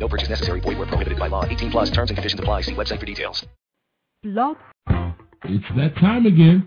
No purchase necessary. Void where prohibited by law. 18 plus terms and conditions apply. See website for details. Love. It's that time again.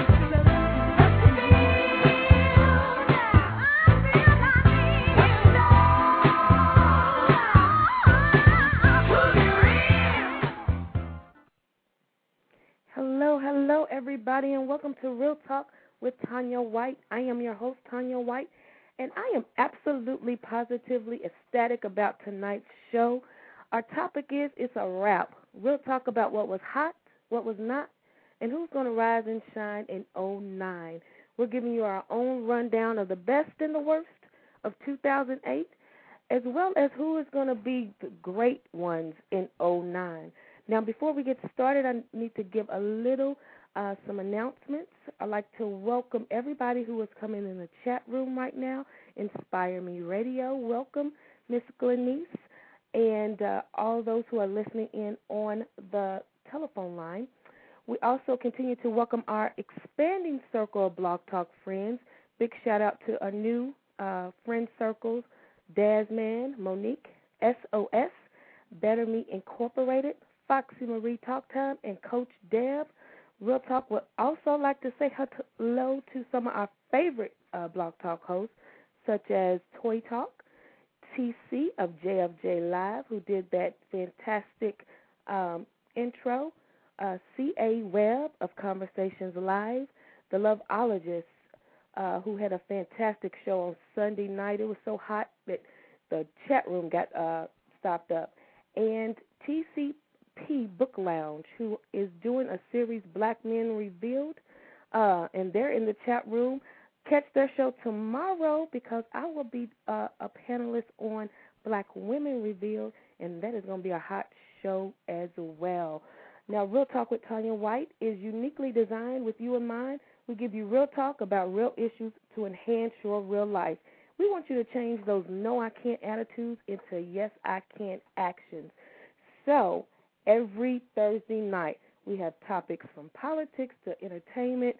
Hello, everybody, and welcome to Real Talk with Tanya White. I am your host, Tanya White, and I am absolutely, positively ecstatic about tonight's show. Our topic is, it's a wrap. We'll talk about what was hot, what was not, and who's going to rise and shine in 2009. We're giving you our own rundown of the best and the worst of 2008, as well as who is going to be the great ones in 2009. Now, before we get started, I need to give a little some announcements. I'd like to welcome everybody who is coming in the chat room right now. Inspire Me Radio, welcome, Miss Glenise, and all those who are listening in on the telephone line. We also continue to welcome our expanding circle of Blog Talk friends. Big shout-out to our new friend circles, Dazman, Monique, SOS, Better Me Incorporated, Foxy Marie Talk Time, and Coach Deb. Real Talk would also like to say hello to some of our favorite Blog Talk hosts, such as Toy Talk, TC of JFJ Live, who did that fantastic intro, CA Webb of Conversations Live, the Loveologist, who had a fantastic show on Sunday night. It was so hot that the chat room got stopped up. And TCP Book Lounge, who is doing a series, Black Men Revealed, and they're in the chat room. Catch their show tomorrow, because I will be a panelist on Black Women Revealed, and that is going to be a hot show as well. Now, Real Talk with Tanya White is uniquely designed with you in mind. We give you real talk about real issues to enhance your real life. We want you to change those no I can't attitudes into yes I can actions. So every Thursday night, we have topics from politics to entertainment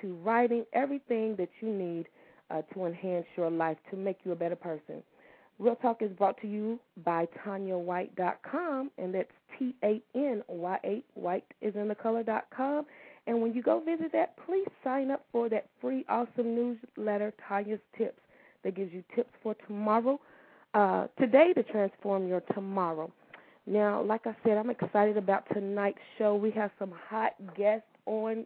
to writing, everything that you need to enhance your life to make you a better person. Real Talk is brought to you by TanyaWhite.com, and that's T-A-N-Y-A, white is in the color.com. And when you go visit that, please sign up for that free awesome newsletter, Tanya's Tips, that gives you tips for tomorrow, today to transform your tomorrow. Now, like I said, I'm excited about tonight's show. We have some hot guests on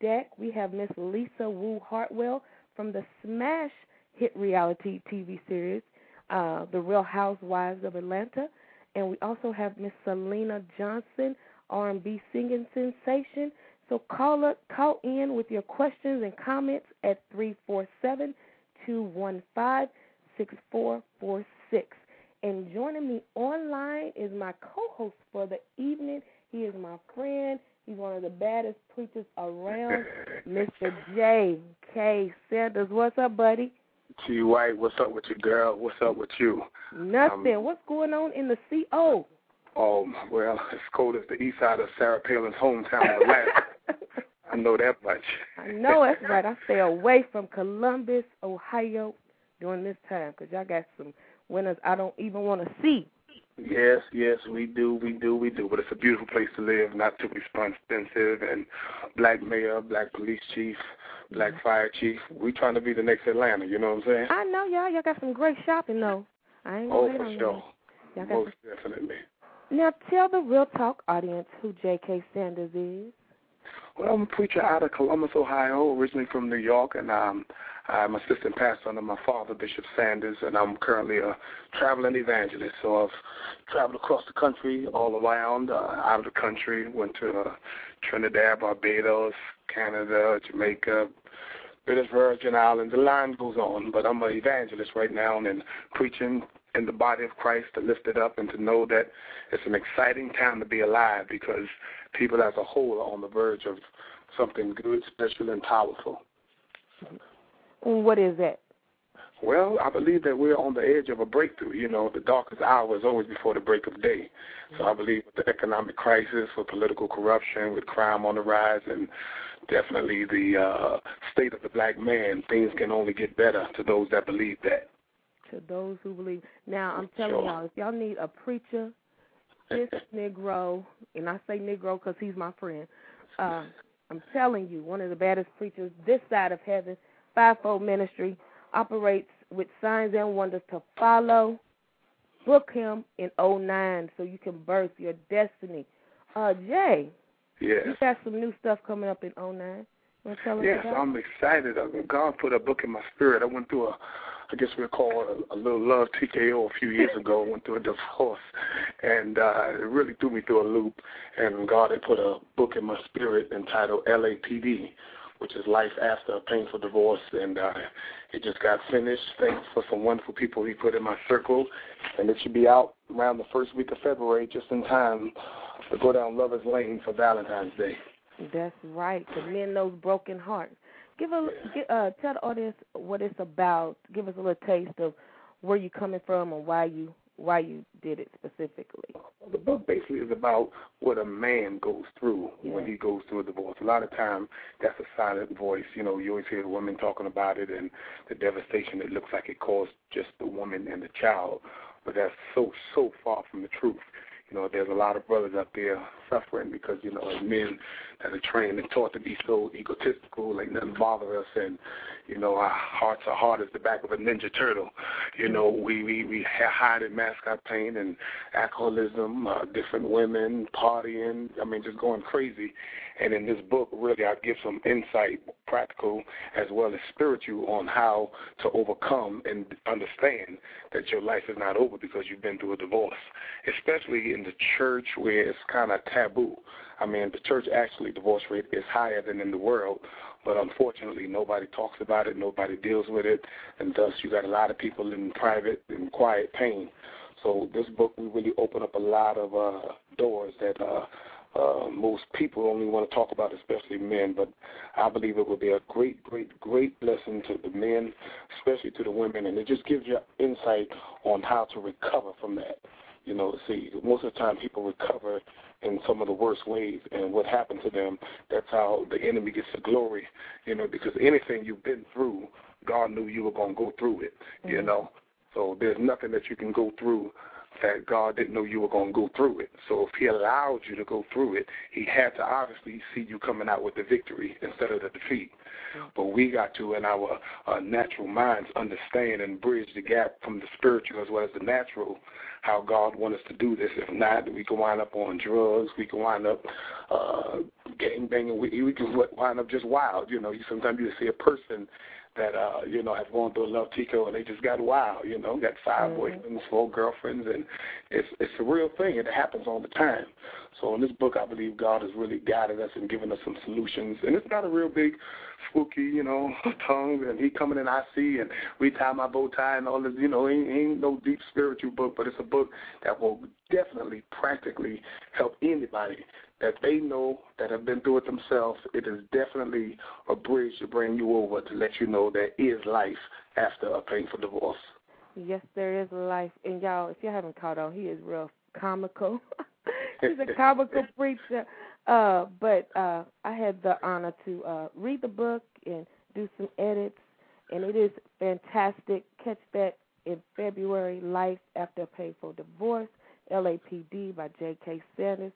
deck. We have Miss Lisa Wu Hartwell from the smash hit reality TV series, The Real Housewives of Atlanta. And we also have Miss Syleena Johnson, R&B singing sensation. So call in with your questions and comments at 347-215-6446. And joining me online is my co-host for the evening. He is my friend. He's one of the baddest preachers around, Mr. J.K. Sanders. What's up, buddy? T. White, what's up with you, girl? What's up with you? Nothing. What's going on in the CO? Oh, well, it's cold as the east side of Sarah Palin's hometown, Atlanta. I know that much. I know that's right. I stay away from Columbus, Ohio during this time because y'all got some winters I don't even want to see. Yes, yes, we do. But it's a beautiful place to live, not too expensive, and black mayor, black police chief, black fire chief. We trying to be the next Atlanta, you know what I'm saying? I know, y'all. Y'all got some great shopping, though. I ain't going to for sure. Y'all got most definitely. Now, tell the Real Talk audience who J.K. Sanders is. Well, I'm a preacher out of Columbus, Ohio, originally from New York, and I'm assistant pastor under my father, Bishop Sanders, and I'm currently a traveling evangelist. So I've traveled across the country, all around, out of the country, went to Trinidad, Barbados, Canada, Jamaica, British Virgin Islands. The line goes on, but I'm an evangelist right now and preaching in the body of Christ to lift it up and to know that it's an exciting time to be alive because people as a whole are on the verge of something good, special, and powerful. What is that? Well, I believe that we're on the edge of a breakthrough. You know, the darkest hour is always before the break of day. So I believe with the economic crisis, with political corruption, with crime on the rise, and definitely the state of the black man, things can only get better to those that believe that. To those who believe. Now, I'm telling y'all, if y'all need a preacher, this Negro, and I say Negro because he's my friend, I'm telling you, one of the baddest preachers this side of heaven, fivefold ministry, operates with signs and wonders to follow. Book him in 09 so you can birth your destiny. Jay, you got some new stuff coming up in 09. Yes, I'm excited. God put a book in my spirit. I went through a little love TKO a few years ago. Went through a divorce, and it really threw me through a loop. And God had put a book in my spirit entitled LAPD, which is Life After a Painful Divorce, and it just got finished. Thanks for some wonderful people he put in my circle, and it should be out around the first week of February, just in time to go down Lover's Lane for Valentine's Day. That's right, to mend those broken hearts. Tell the audience what it's about. Give us a little taste of where you're coming from and why you did it specifically. The book basically is about what a man goes through when he goes through a divorce. A lot of time, that's a silent voice. You know, you always hear the women talking about it and the devastation it looks like it caused just the woman and the child. But that's so far from the truth. You know, there's a lot of brothers out there suffering because, you know, men that are trained and taught to be so egotistical, like nothing bother us, and, you know, our hearts are hard as the back of a Ninja Turtle. You know, we hide and mask our pain and alcoholism, different women, partying, I mean, just going crazy. And in this book, really, I give some insight, practical as well as spiritual, on how to overcome and understand that your life is not over because you've been through a divorce, especially in the church where it's kind of taboo. I mean, the church actually divorce rate is higher than in the world, but unfortunately nobody talks about it, nobody deals with it, and thus you got a lot of people in private and quiet pain. So this book, we really open up a lot of doors that most people only want to talk about, especially men, but I believe it will be a great, great, great blessing to the men, especially to the women, and it just gives you insight on how to recover from that. You know, see, most of the time people recover in some of the worst ways, and what happened to them, that's how the enemy gets the glory, you know, because anything you've been through, God knew you were going to go through it, you know. So there's nothing that you can go through that God didn't know you were going to go through it. So if he allowed you to go through it, he had to obviously see you coming out with the victory instead of the defeat. But we got to, in our natural minds, understand and bridge the gap from the spiritual as well as the natural, how God wants us to do this. If not, we can wind up on drugs. We can wind up gangbanging. We can wind up just wild. You know, sometimes you see a person that, you know, have gone through a love TKO and they just got wild, you know, got 5 boyfriends, 4 girlfriends, and it's a real thing. It happens all the time. So in this book, I believe God has really guided us and given us some solutions. And it's not a real big, spooky, you know, tongue, and he coming in, I see, and we tie my bow tie and all this, you know, ain't no deep spiritual book, but it's a book that will definitely practically help anybody that they know that have been through it themselves. It is definitely a bridge to bring you over to let you know there is life after a painful divorce. Yes, there is life. And, y'all, if you haven't caught on, he is real comical. He's a comical preacher. But I had the honor to read the book and do some edits, and it is fantastic. Catch that in February, Life After a Painful Divorce, LAPD by J.K. Sanders.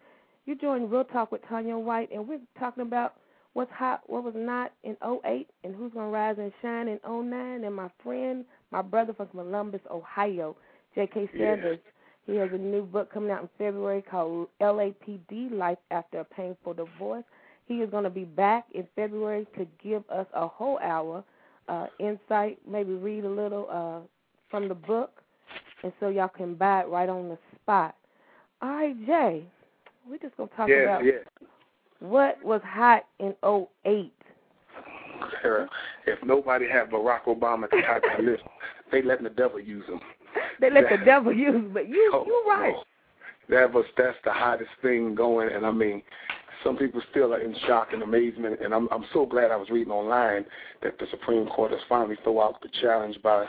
You're joining Real Talk with Tanya White, and we're talking about what's hot, what was not in 08, and who's going to rise and shine in 09. And my friend, my brother from Columbus, Ohio, J.K. Sanders, he has a new book coming out in February called LAPD, Life After a Painful Divorce. He is going to be back in February to give us a whole hour insight, maybe read a little from the book, and so y'all can buy it right on the spot. All right, Jay, we're just going to talk about what was hot in 08. If nobody had Barack Obama to top that list, they letting the devil use him. They let the devil use him, but you're right. No. That's the hottest thing going, and I mean, some people still are in shock and amazement, and I'm so glad I was reading online that the Supreme Court has finally thrown out the challenge by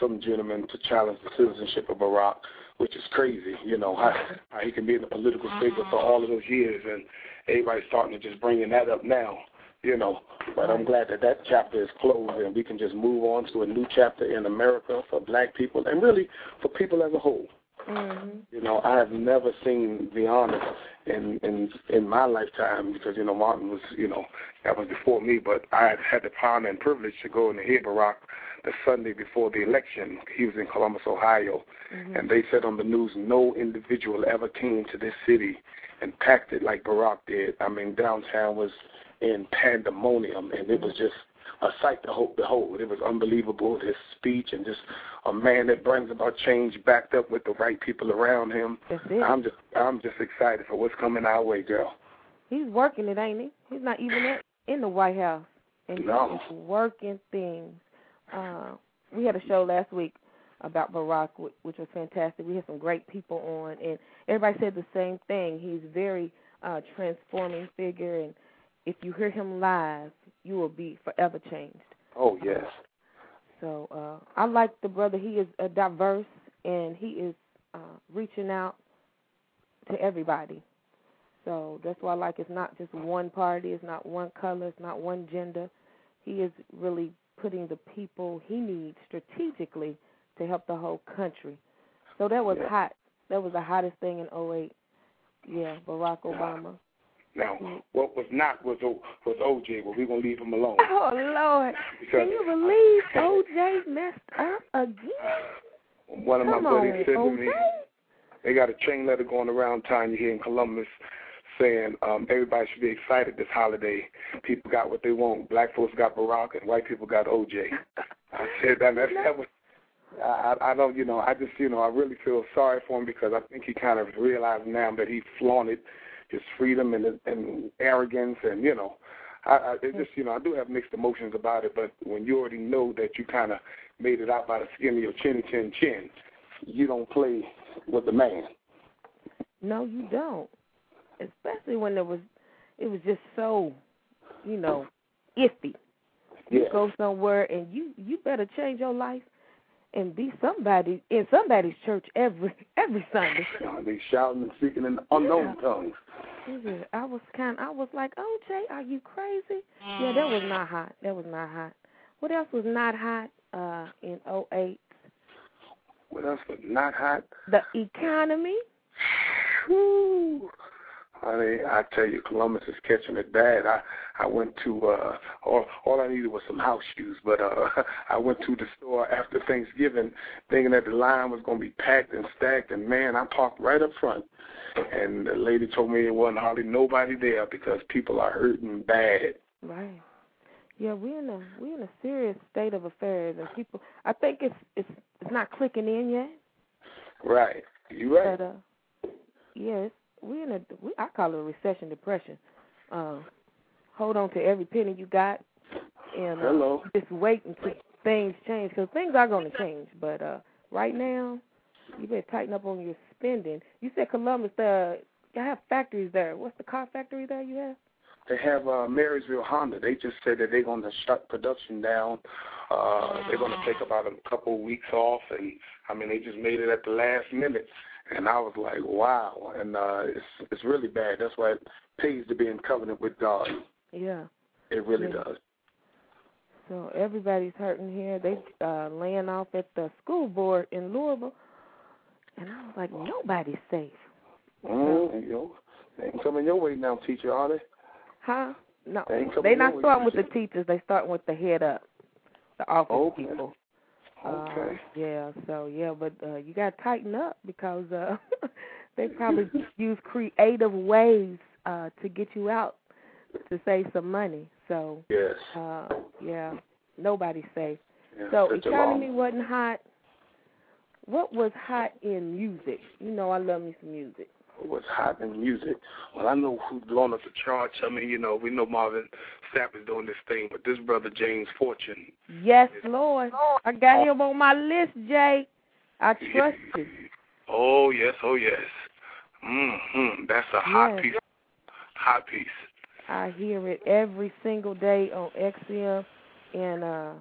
some gentleman to challenge the citizenship of Barack, which is crazy, you know, how he can be in the political figure for all of those years, and everybody's starting to just bringing that up now, you know. But I'm glad that chapter is closed, and we can just move on to a new chapter in America for black people and really for people as a whole. Mm-hmm. You know, I have never seen the honor in my lifetime because, you know, Martin was, you know, that was before me, but I had the honor and privilege to go and hear Barack the Sunday before the election. He was in Columbus, Ohio, and they said on the news no individual ever came to this city and packed it like Barack did. I mean, downtown was in pandemonium, and it was just a sight to behold. It was unbelievable, his speech, and just a man that brings about change backed up with the right people around him. I'm just excited for what's coming our way, girl. He's working it, ain't he? He's not even in the White House. And he's working things. We had a show last week about Barack, which was fantastic. We had some great people on, and everybody said the same thing. He's very transforming figure, and if you hear him live, you will be forever changed. Oh, yes. So I like the brother. He is diverse, and he is reaching out to everybody. So that's why I like it's not just one party, it's not one color, it's not one gender. He is really putting the people he needs strategically to help the whole country. So that was hot. That was the hottest thing in 08. Yeah, Barack Obama. Now, what was not was O.J., but we're going to leave him alone. Oh, Lord. Can you believe O.J. messed up again? One of my buddies said to me, they got a chain letter going around, Tanya, here in Columbus, saying everybody should be excited this holiday. People got what they want. Black folks got Barack, and white people got O.J. I said that was... I don't, you know, I just, you know, I really feel sorry for him because I think he kind of realized now that he flaunted his freedom and arrogance, and you know, it just, you know, I do have mixed emotions about it. But when you already know that you kind of made it out by the skin of your chin, you don't play with the man. No, you don't. Especially when it was just so, you know, iffy. You go somewhere and you better change your life and be somebody in somebody's church every Sunday. They shouting and speaking in unknown tongues. Yeah, I was like, O.J., are you crazy? Yeah, that was not hot. What else was not hot in 08? What else was not hot? The economy. Whew. Honey, I tell you, Columbus is catching it bad. I went to, all I needed was some house shoes, but I went to the store after Thanksgiving thinking that the line was going to be packed and stacked, and, man, I parked right up front. And the lady told me there wasn't hardly nobody there because people are hurting bad. Right. Yeah, we're in a serious state of affairs, and people, I think it's not clicking in yet. Right. You're right. But, yes. I call it a recession depression. Hold on to every penny you got, and just wait until things change, because things are going to change. But right now, you better tighten up on your spending. You said Columbus, you have factories there. What's the car factory there you have? They have Marysville Honda. They just said that they're going to shut production down. They're going to take about a couple of weeks off, and, I mean, they just made it at the last minute. And I was like, wow. And it's really bad. That's why it pays to be in covenant with God. Yeah. It really does. So everybody's hurting here. They laying off at the school board in Louisville. And I was like, nobody's safe. They ain't coming your way now, teacher, are they? Huh? No. They're not starting with the teachers. They're starting with the head up, the office people. Okay. But you got to tighten up because they probably use creative ways to get you out to save some money. So, nobody's safe. Yeah, so economy wasn't hot. What was hot in music? You know I love me some music. What's hot in music? Well, I know who's blowing up the charts. I mean, you know, we know Marvin Sapp is doing this thing, but this brother James Fortune. Yes, Lord. I got him on my list, Jay. I trust you. Oh, yes. Oh, yes. That's a hot piece. Hot piece. I hear it every single day on XM. And,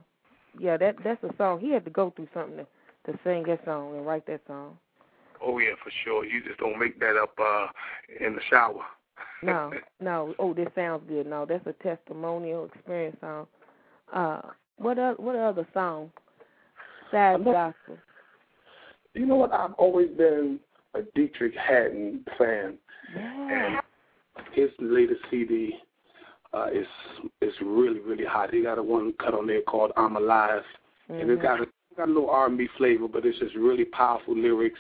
that's a song. He had to go through something to sing that song and write that song. Oh, yeah, for sure. You just don't make that up in the shower. No. Oh, this sounds good. No, that's a testimonial experience song. What other song? Sad gospel. You know what? I've always been a Deitrick Haddon fan. Yeah. And his latest CD is really, really hot. He got a one cut on there called I'm Alive. Mm-hmm. And it's got a little R&B flavor, but it's just really powerful lyrics.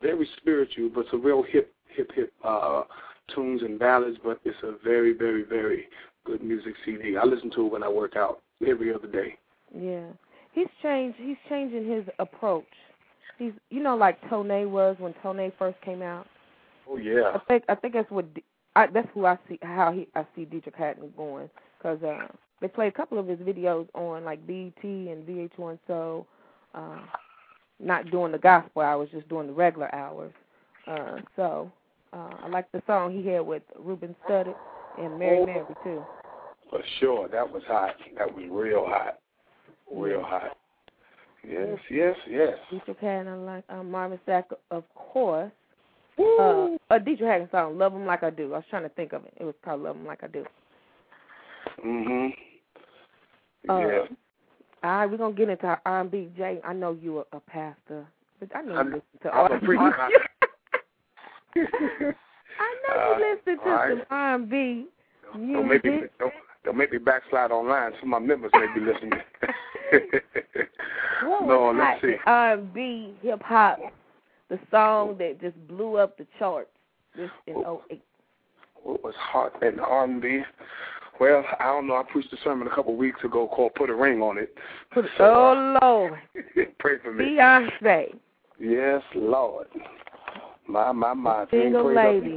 Very spiritual, but some real hip tunes and ballads, but it's a very, very, very good music CD. I listen to it when I work out every other day. Yeah. He's changing his approach. He's, you know, like Tone was when Tone first came out. Oh, yeah. I think that's what, that's who I see, I see Deitrick Haddon going, because they play a couple of his videos on, like, BET and VH1, so, not doing the gospel hours, just doing the regular hours. So I like the song he had with Reuben Studdard and Mary, too. For sure. That was hot. That was real hot. Real hot. Yes. Deitrick Haddon, like Marvin Sapp, of course. A Deitrick Haddon song, Love 'Em Like I Do. I was trying to think of it. It was called Love 'Em Like I Do. Mm-hmm. Yeah. All right, we're going to get into our R&B. Jay, I know you're a pastor, but I know you listen to R&B. Some R&B music. Don't make me backslide online. Some of my members may be listening. Let's see. R&B, hip-hop, the song that just blew up the charts this in 2008. What was hot in R&B? Well, I don't know. I preached a sermon a couple of weeks ago called Put a Ring on It. Lord. Pray for me. Beyonce. Yes, Lord. My. Single lady.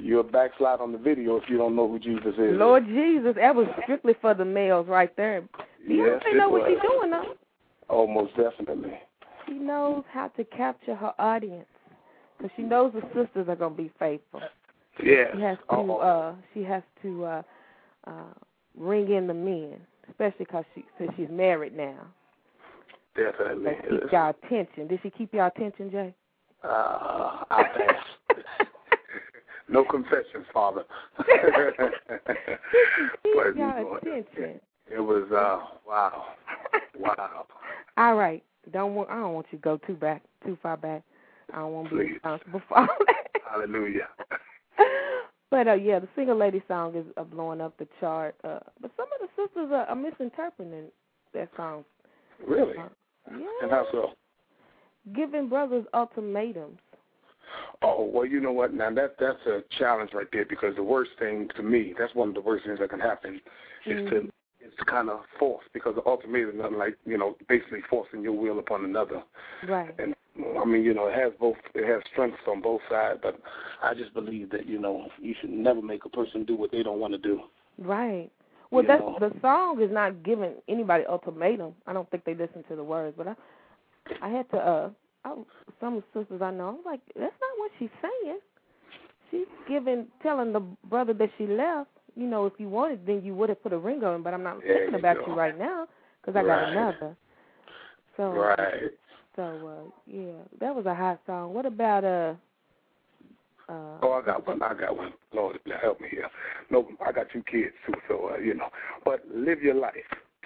You'll backslide on the video if you don't know who Jesus is. Lord Jesus. That was strictly for the males right there. Beyonce know what she's doing, though. Oh, most definitely. She knows how to capture her audience because she knows the sisters are going to be faithful. Yeah. She has to ring in the men, especially because she's married now. Definitely. Keep y'all attention. Did she keep y'all attention, Jay? I passed. No confessions, Father. Keep y'all attention. It was, wow. Wow. All right. I don't want you to go too far back. I don't want to be responsible for all that. Hallelujah. But, the single lady song is blowing up the chart. But some of the sisters are misinterpreting that song. Really? And how so? Giving brothers ultimatums. Oh, well, you know what? Now, that's a challenge right there because the worst thing to me, that's one of the worst things that can happen, is to kind of force, because the ultimatum is nothing like, basically forcing your will upon another. Right. And, I mean, it has strengths on both sides, but I just believe that, you should never make a person do what they don't want to do. Right. Well, the song is not giving anybody ultimatum. I don't think they listen to the words, but I had to, some sisters I know, I was like, that's not what she's saying. She's telling the brother that she left, if you wanted, then you would have put a ring on, but I'm not thinking about you right now because I got another. So, right. So, yeah, that was a hot song. What about I got one. Lord, help me here. No, I got two kids, too, so, But Live Your Life,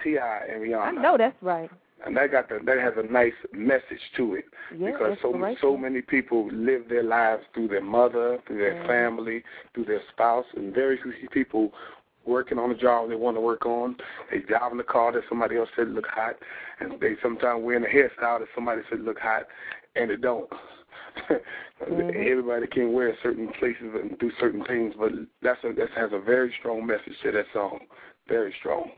T.I. and Rihanna. I know that's right. And that has a nice message to it, yeah, because so many people live their lives through their mother, through their family, through their spouse, and very few people working on a job they want to work on. They drive in the car that somebody else said look hot, and they sometimes wearing a hairstyle that somebody said look hot, and it don't. Everybody can wear certain places and do certain things, but that has a very strong message to that song, very strong.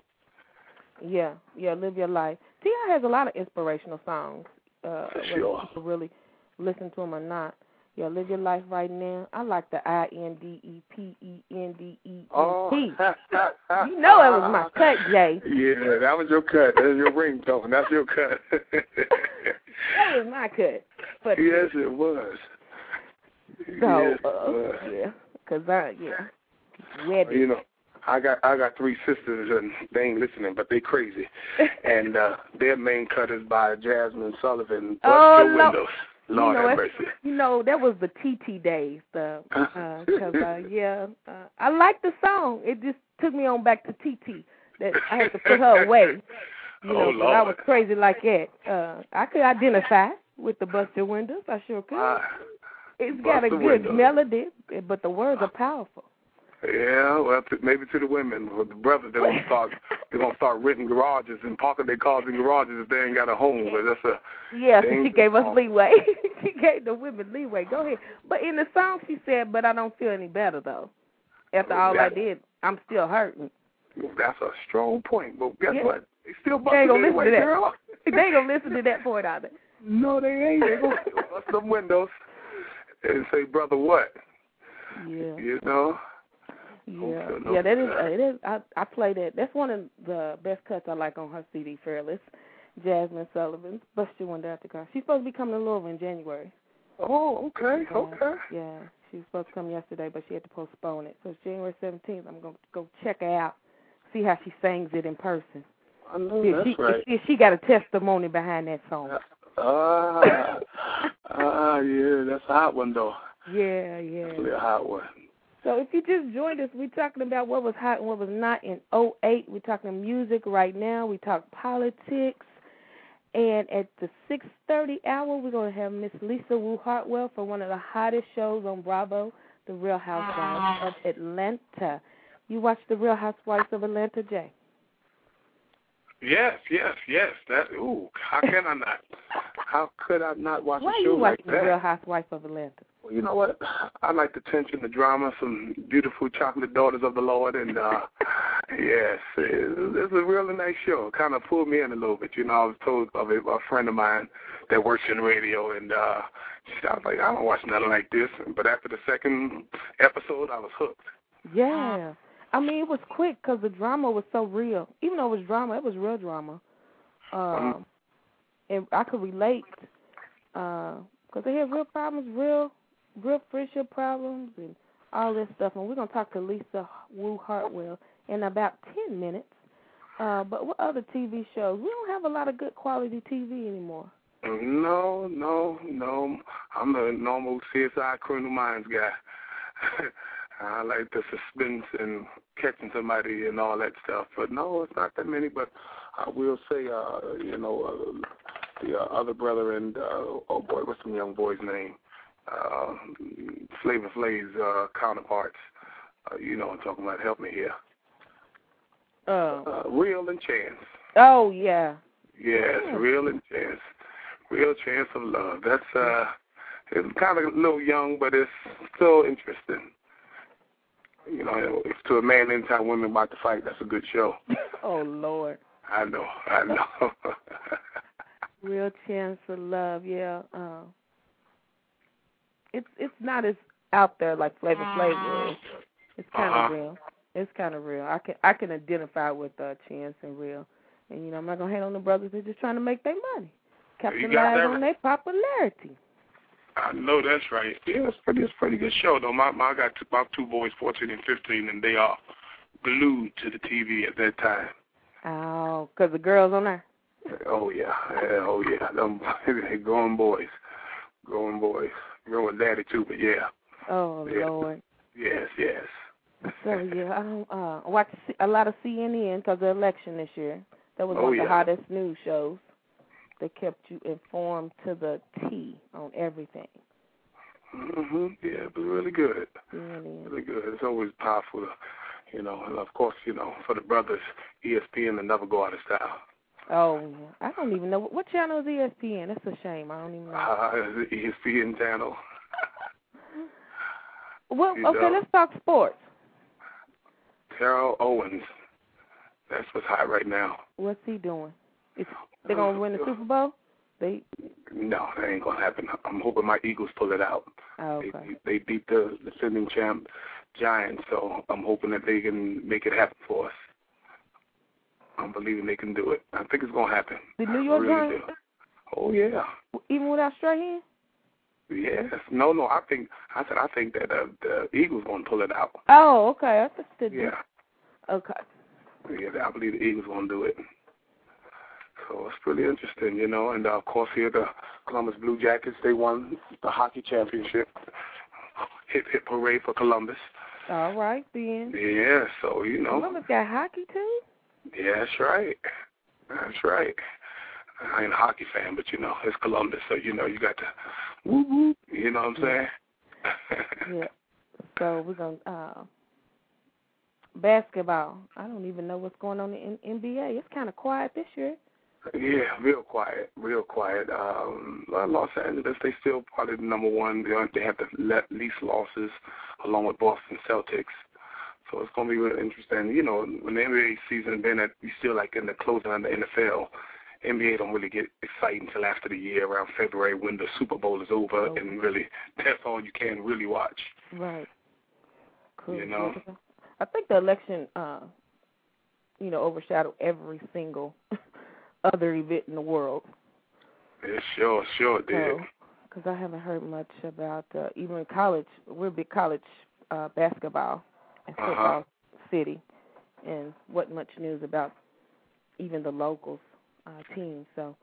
Yeah, Live Your Life. T.I. has a lot of inspirational songs. For sure. People really listen to them or not. Yeah, Live Your Life right now. I like the INDEPENDENT. Oh. You know it was my cut, Jay. Yeah, that was your cut. That was your ringtone. That's your cut. That was my cut. But yes, it was. So, yes, yeah, because ready. I got three sisters, and they ain't listening, but they crazy. And their main cut is by Dazman Sullivan, Windows. Lord have mercy. That was the TT days. I liked the song. It just took me on back to TT. That I had to put her away. Lord. I was crazy like that. I could identify with the Bust Your Windows. I sure could. It's got a good melody, but the words are powerful. Yeah, well, maybe to the women or the brothers, they're gonna start renting garages and parking their cars in garages if they ain't got a home. But so she gave us leeway. She gave the women leeway. Go ahead. But in the song, she said, "But I don't feel any better though. After all I did, I'm still hurting." That's a strong point. But guess what? They still busting anyway, girl. They ain't gonna listen to that for it either. No, they ain't. They gonna bust some windows and say, "Brother, what?" Yeah. Yeah, that is. I play that. That's one of the best cuts I like on her CD, Fearless. Dazman Sullivan, Bust Your Window Out the Car. She's supposed to be coming to Louisville in January. Oh, okay. Yeah, she was supposed to come yesterday, but she had to postpone it. So it's January 17th. I'm gonna go check her out, see how she sings it in person. I know that's right. She got a testimony behind that song. Yeah, that's a hot one though. Yeah. That's really a hot one. So if you just joined us, we're talking about what was hot and what was not in 2008. We're talking music right now. We talk politics. And at the 6:30 hour, we're going to have Miss Lisa Wu Hartwell for one of the hottest shows on Bravo, The Real Housewives of Atlanta. You watch The Real Housewives of Atlanta, Jay? Yes. How can I not? How could I not watch a show like that? Why are you watching The Real Housewives of Atlanta? You know what? I like the tension, the drama, some beautiful chocolate daughters of the Lord, and yes, it's a really nice show. It kind of pulled me in a little bit. I was told of a friend of mine that works in radio, and I was like, I don't watch nothing like this. But after the second episode, I was hooked. Yeah. I mean, it was quick because the drama was so real. Even though it was drama, it was real drama. And I could relate because they had real problems, real friendship problems and all this stuff. And we're going to talk to Lisa Wu Hartwell in about 10 minutes. But what other TV shows? We don't have a lot of good quality TV anymore. No. I'm a normal CSI Criminal Minds guy. I like the suspense and catching somebody and all that stuff. But, no, it's not that many. But I will say, the other brother and, what's the young boy's name? Flavor Flav's counterparts. You know what I'm talking about. Help me here. Real and Chance. Oh, yeah. Yes, yeah. Real and Chance. Real Chance of Love. That's it's kind of a little young, but it's still interesting. If to a man anytime women about to fight, that's a good show. Oh, Lord. I know. Real Chance of Love, yeah. It's not as out there like Flavor Flav is. It's kind of real. I can identify with Chance and Real. And, I'm not going to hate on the brothers. They're just trying to make their money. Capitalize on their popularity. I know that's right. Yeah, it's a pretty good show, though. I got two boys, 14 and 15, and they are glued to the TV at that time. Oh, because the girls on there? Oh yeah. Them growing boys, growing daddy too. But yeah. Oh yeah. Lord. Yes. So yeah, I don't watch a lot of CNN because of the election this year. That was one of the hottest news shows. That kept you informed to the T on everything. Yeah, it was really good. Really good. It's always powerful, and of course, for the brothers, ESPN will never go out of style. Oh, I don't even know. What channel is ESPN? That's a shame. I don't even know. It's the ESPN channel. Well, okay, let's talk sports. Terrell Owens. That's what's hot right now. What's he doing? They're going to win the Super Bowl? No, that ain't going to happen. I'm hoping my Eagles pull it out. Oh, okay. They beat the defending champ Giants, so I'm hoping that they can make it happen for us. I'm believing they can do it. I think it's going to happen. The New York Giants? Really? Oh, yeah. Even without Strahan? Yes. No, I think that the Eagles going to pull it out. Oh, okay. Okay. Yeah, I believe the Eagles going to do it. So it's pretty interesting, and of course here the Columbus Blue Jackets, they won the hockey championship. Hip, hip, hooray for Columbus. All right, then. Yeah, so, Columbus got hockey, too? Yeah, that's right. I ain't a hockey fan, but, it's Columbus, so, you got to whoop, whoop, you know what I'm saying? Yeah. So we're going to basketball. I don't even know what's going on in NBA. It's kind of quiet this year. Yeah, real quiet. Los Angeles, they still probably the number one. They have the least losses along with Boston Celtics. So it's going to be really interesting. When the NBA season, then you still like in the closing on the NFL. NBA don't really get exciting until after the year, around February, when the Super Bowl is over, and really that's all you can really watch. Right. Cool. I think the election, overshadowed every single other event in the world. Yeah, sure did. Because I haven't heard much about even college. We're a big college basketball and football city, and wasn't much news about even the locals team. So,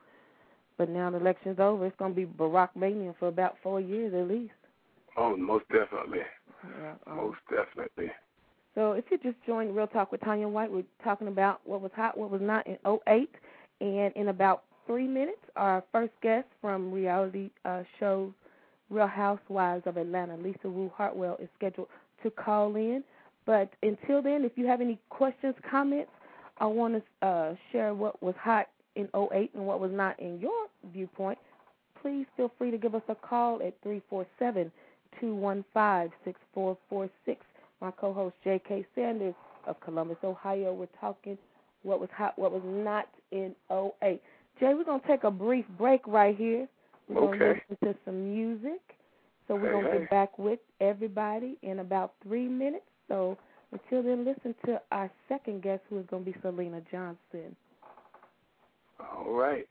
but now the election's over. It's going to be Barack mania for about 4 years at least. Oh, most definitely. Yeah, most definitely. So if you just joined Real Talk with Tanya White, we're talking about what was hot, what was not in 2008. And in about 3 minutes, our first guest from reality show Real Housewives of Atlanta, Lisa Wu Hartwell, is scheduled to call in. But until then, if you have any questions, comments, I want to share what was hot in 2008 and what was not in your viewpoint, please feel free to give us a call at 347-215-6446. My co-host, J.K. Sanders of Columbus, Ohio, we're talking what was hot, what was not in 2008. Jay, we're going to take a brief break right here. We're going to listen to some music. So we're going to get back with everybody in about 3 minutes. So until then, listen to our second guest, who is going to be Syleena Johnson. All right.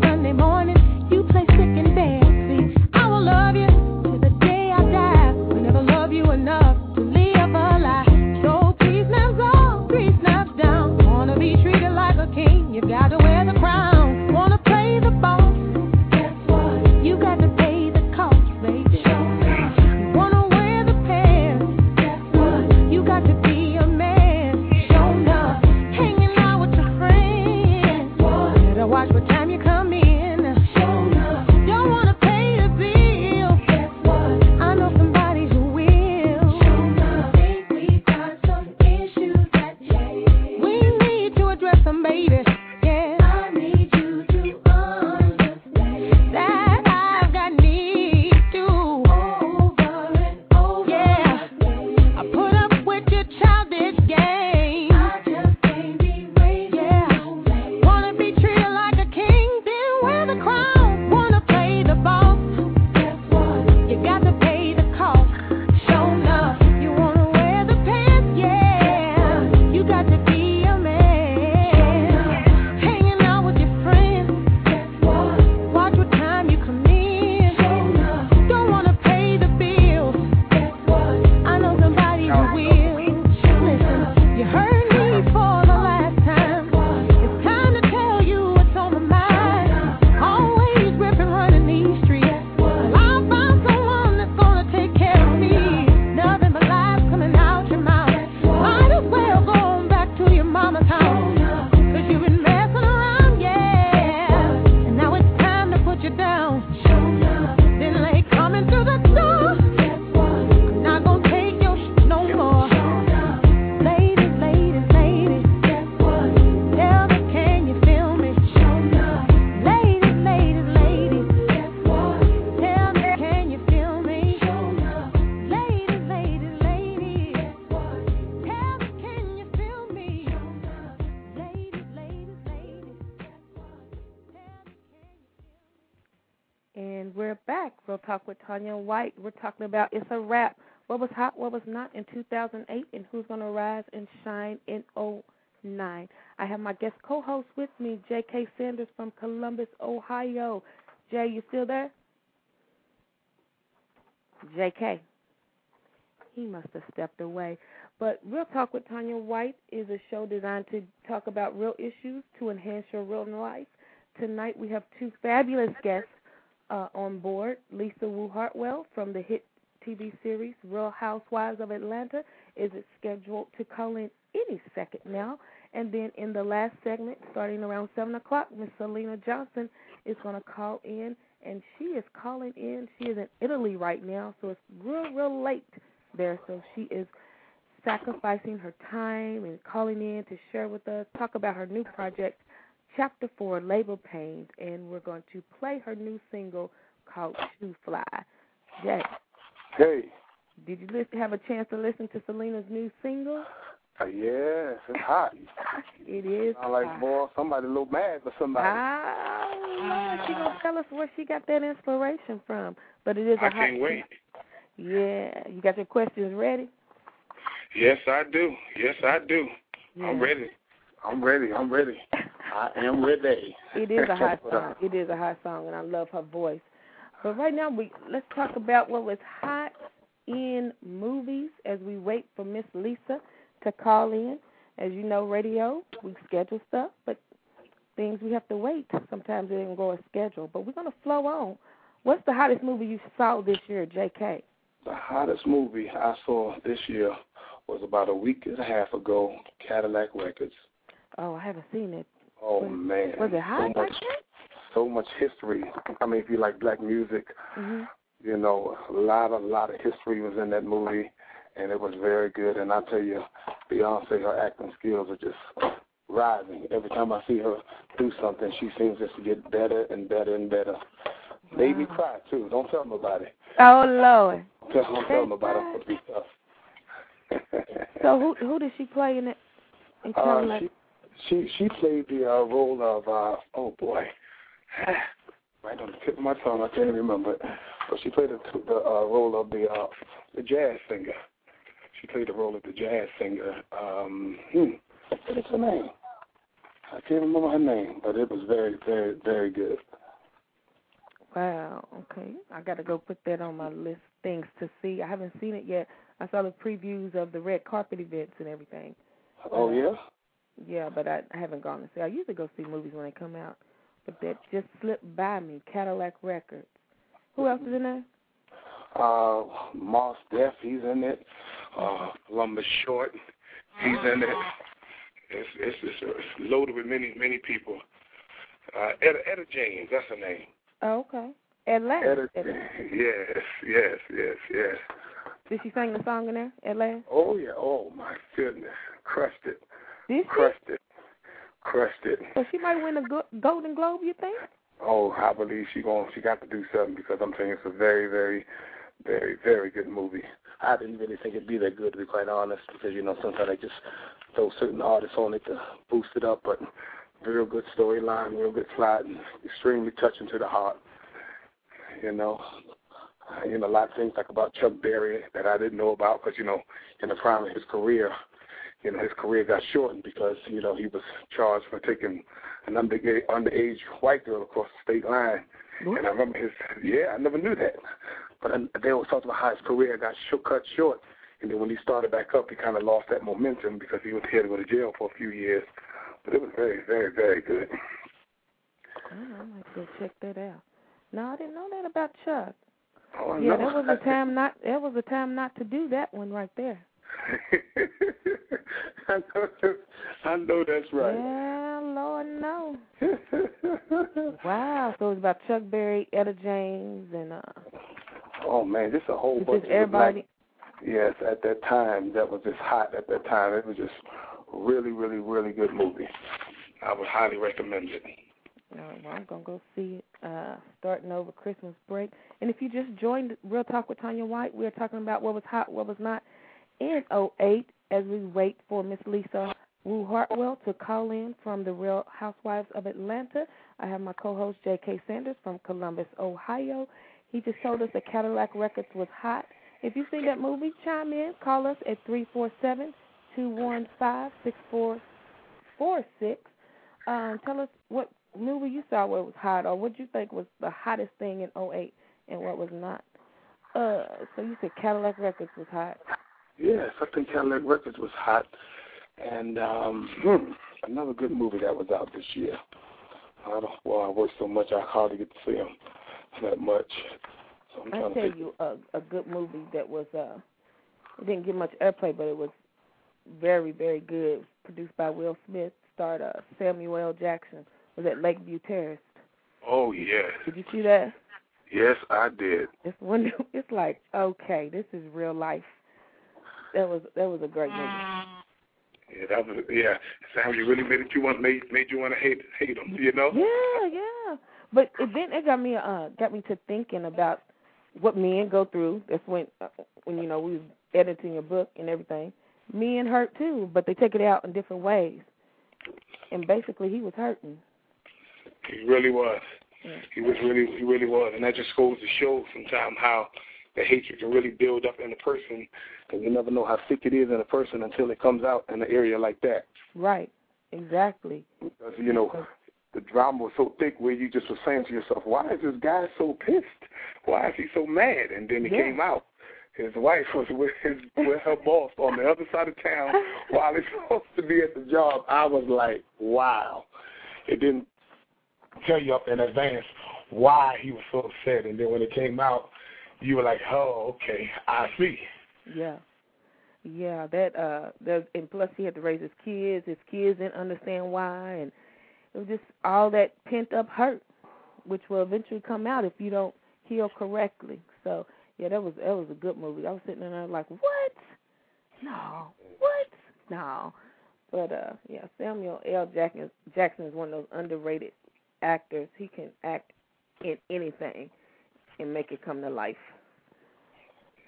Sunday morning. And we're back. We'll talk with Tanya White. We're talking about It's a Wrap. What was hot, what was not in 2008, and who's going to rise and shine in 2009. I have my guest co-host with me, J.K. Sanders from Columbus, Ohio. Jay, you still there? J.K. He must have stepped away. But Real Talk with Tanya White is a show designed to talk about real issues to enhance your real life. Tonight we have two fabulous guests on board, Lisa Wu Hartwell from the hit TV series Real Housewives of Atlanta is scheduled to call in any second now. And then in the last segment, starting around 7 o'clock, Miss Syleena Johnson is going to call in, and she is calling in. She is in Italy right now, so it's real late there, so she is sacrificing her time and calling in to share with us, talk about her new project, Chapter 4, Labor Pains, and we're going to play her new single called Shoe Fly. Jay. Hey. Did you have a chance to listen to Sylena's new single? Yes, it's hot. It is hot. I'm like, boy, somebody a little mad for somebody. Oh, Lord, she's going to tell us where she got that inspiration from. But it is a hot. I can't wait. Yeah. You got your questions ready? Yes, I do. Yes, I do. Yeah. I'm ready. I am ready. It is a hot song. It is a hot song, and I love her voice. But right now, let's talk about what was hot in movies as we wait for Miss Lisa to call in. As you know, radio, we schedule stuff, but things we have to wait. Sometimes it didn't go as scheduled, but we're going to flow on. What's the hottest movie you saw this year, J.K.? The hottest movie I saw this year was about a week and a half ago, Cadillac Records. Oh, I haven't seen it. Oh, man. Was it hot like that? So much history. I mean, if you like black music, mm-hmm. you know, a lot of history was in that movie, and it was very good. And I tell you, Beyonce, her acting skills are just rising. Every time I see her do something, she seems just to get better and better and better. Wow. Made me cry, too. Don't tell nobody. Oh, Lord. Don't tell nobody. I'm supposed to be tough. So who did she play in it? In she played the role of oh boy, right on the tip of my tongue. I can't remember it. But she played the role of the jazz singer. She played the role of the jazz singer. What is her name? I can't remember her name, but it was very, very, very good. Wow. Okay, I gotta go put that on my list. Things to see. I haven't seen it yet. I saw the previews of the red carpet events and everything. Oh, yeah? Yeah, but I haven't gone to see. I usually go see movies when they come out, but that just slipped by me, Cadillac Records. Who else is in there? Mos Def, he's in it. Columbus Short, he's in it. It's loaded with many people. Etta James, that's her name. Oh, okay. Atlanta. Yes. Did she sing the song in there, Atlanta? Oh, yeah. Oh, my goodness. Crushed it. Did she? Crushed it. So she might win a Golden Globe, you think? Oh, I believe she got to do something because I'm saying it's a very, very, very, very good movie. I didn't really think it'd be that good, to be quite honest, because, you know, sometimes I just throw certain artists on it to boost it up, but real good storyline, real good plot, and extremely touching to the heart. You know, a lot of things like about Chuck Berry that I didn't know about because, you know, in the prime of his career, you know, his career got shortened because, you know, he was charged for taking an underage white girl across the state line. What? And I remember I never knew that. But they always talked about how his career got cut short. And then when he started back up, he kind of lost that momentum because he was here to go to jail for a few years. But it was very, very, very good. I might go check that out. No, I didn't know that about Chuck. Oh, yeah, no. That was a time not to do that one right there. I know that's right. Yeah, Lord, no. Wow, so it was about Chuck Berry, Etta James, and oh man, just a whole bunch of everybody. Yes, at that time, that was just hot. At that time, it was just really, really, really good movie. I would highly recommend it. All right, well, I'm going to go see it starting over Christmas break. And if you just joined Real Talk with Tanya White, we are talking about what was hot, what was not in 2008 as we wait for Miss Lisa Wu Hartwell to call in from the Real Housewives of Atlanta. I have my co-host J.K. Sanders from Columbus, Ohio. He just told us that Cadillac Records was hot. If you've seen that movie, chime in. Call us at 347-215-6446. Tell us what movie you saw where it was hot, or what you think was the hottest thing in 08 and what was not. So you said Cadillac Records was hot. Yes, I think Cadillac Records was hot. And another good movie that was out this year. I work so much, I hardly get to see them that much. So I'm I'll tell you a good movie that was, it didn't get much airplay, but it was very, very good. Produced by Will Smith, starred Samuel L. Jackson. Was at Lakeview Terrace. Oh, yes. Did you see that? Yes, I did. It's like, okay, this is real life. That was a great movie. Yeah, Samuel really made you want to hate him, you know? Yeah. But then it got me to thinking about what men go through. That's when you know we was editing your book and everything. Men hurt too, but they take it out in different ways. And basically, he was hurting. He really was. Yeah. He really was, and that just goes to show sometimes how the hatred can really build up in a person, because you never know how thick it is in a person until it comes out in an area like that. Right. Exactly. Because, you know, the drama was so thick where you just were saying to yourself, why is this guy so pissed? Why is he so mad? And then it came out. His wife was with her boss on the other side of town while he's supposed to be at the job. I was like, wow. It didn't tell you up in advance why he was so upset. And then when it came out, you were like, oh, okay, I see. Yeah. Yeah, and plus he had to raise his kids. His kids didn't understand why. And it was just all that pent-up hurt, which will eventually come out if you don't heal correctly. So, yeah, that was a good movie. I was sitting there like, what? No. But, yeah, Samuel L. Jackson is one of those underrated actors. He can act in anything and make it come to life.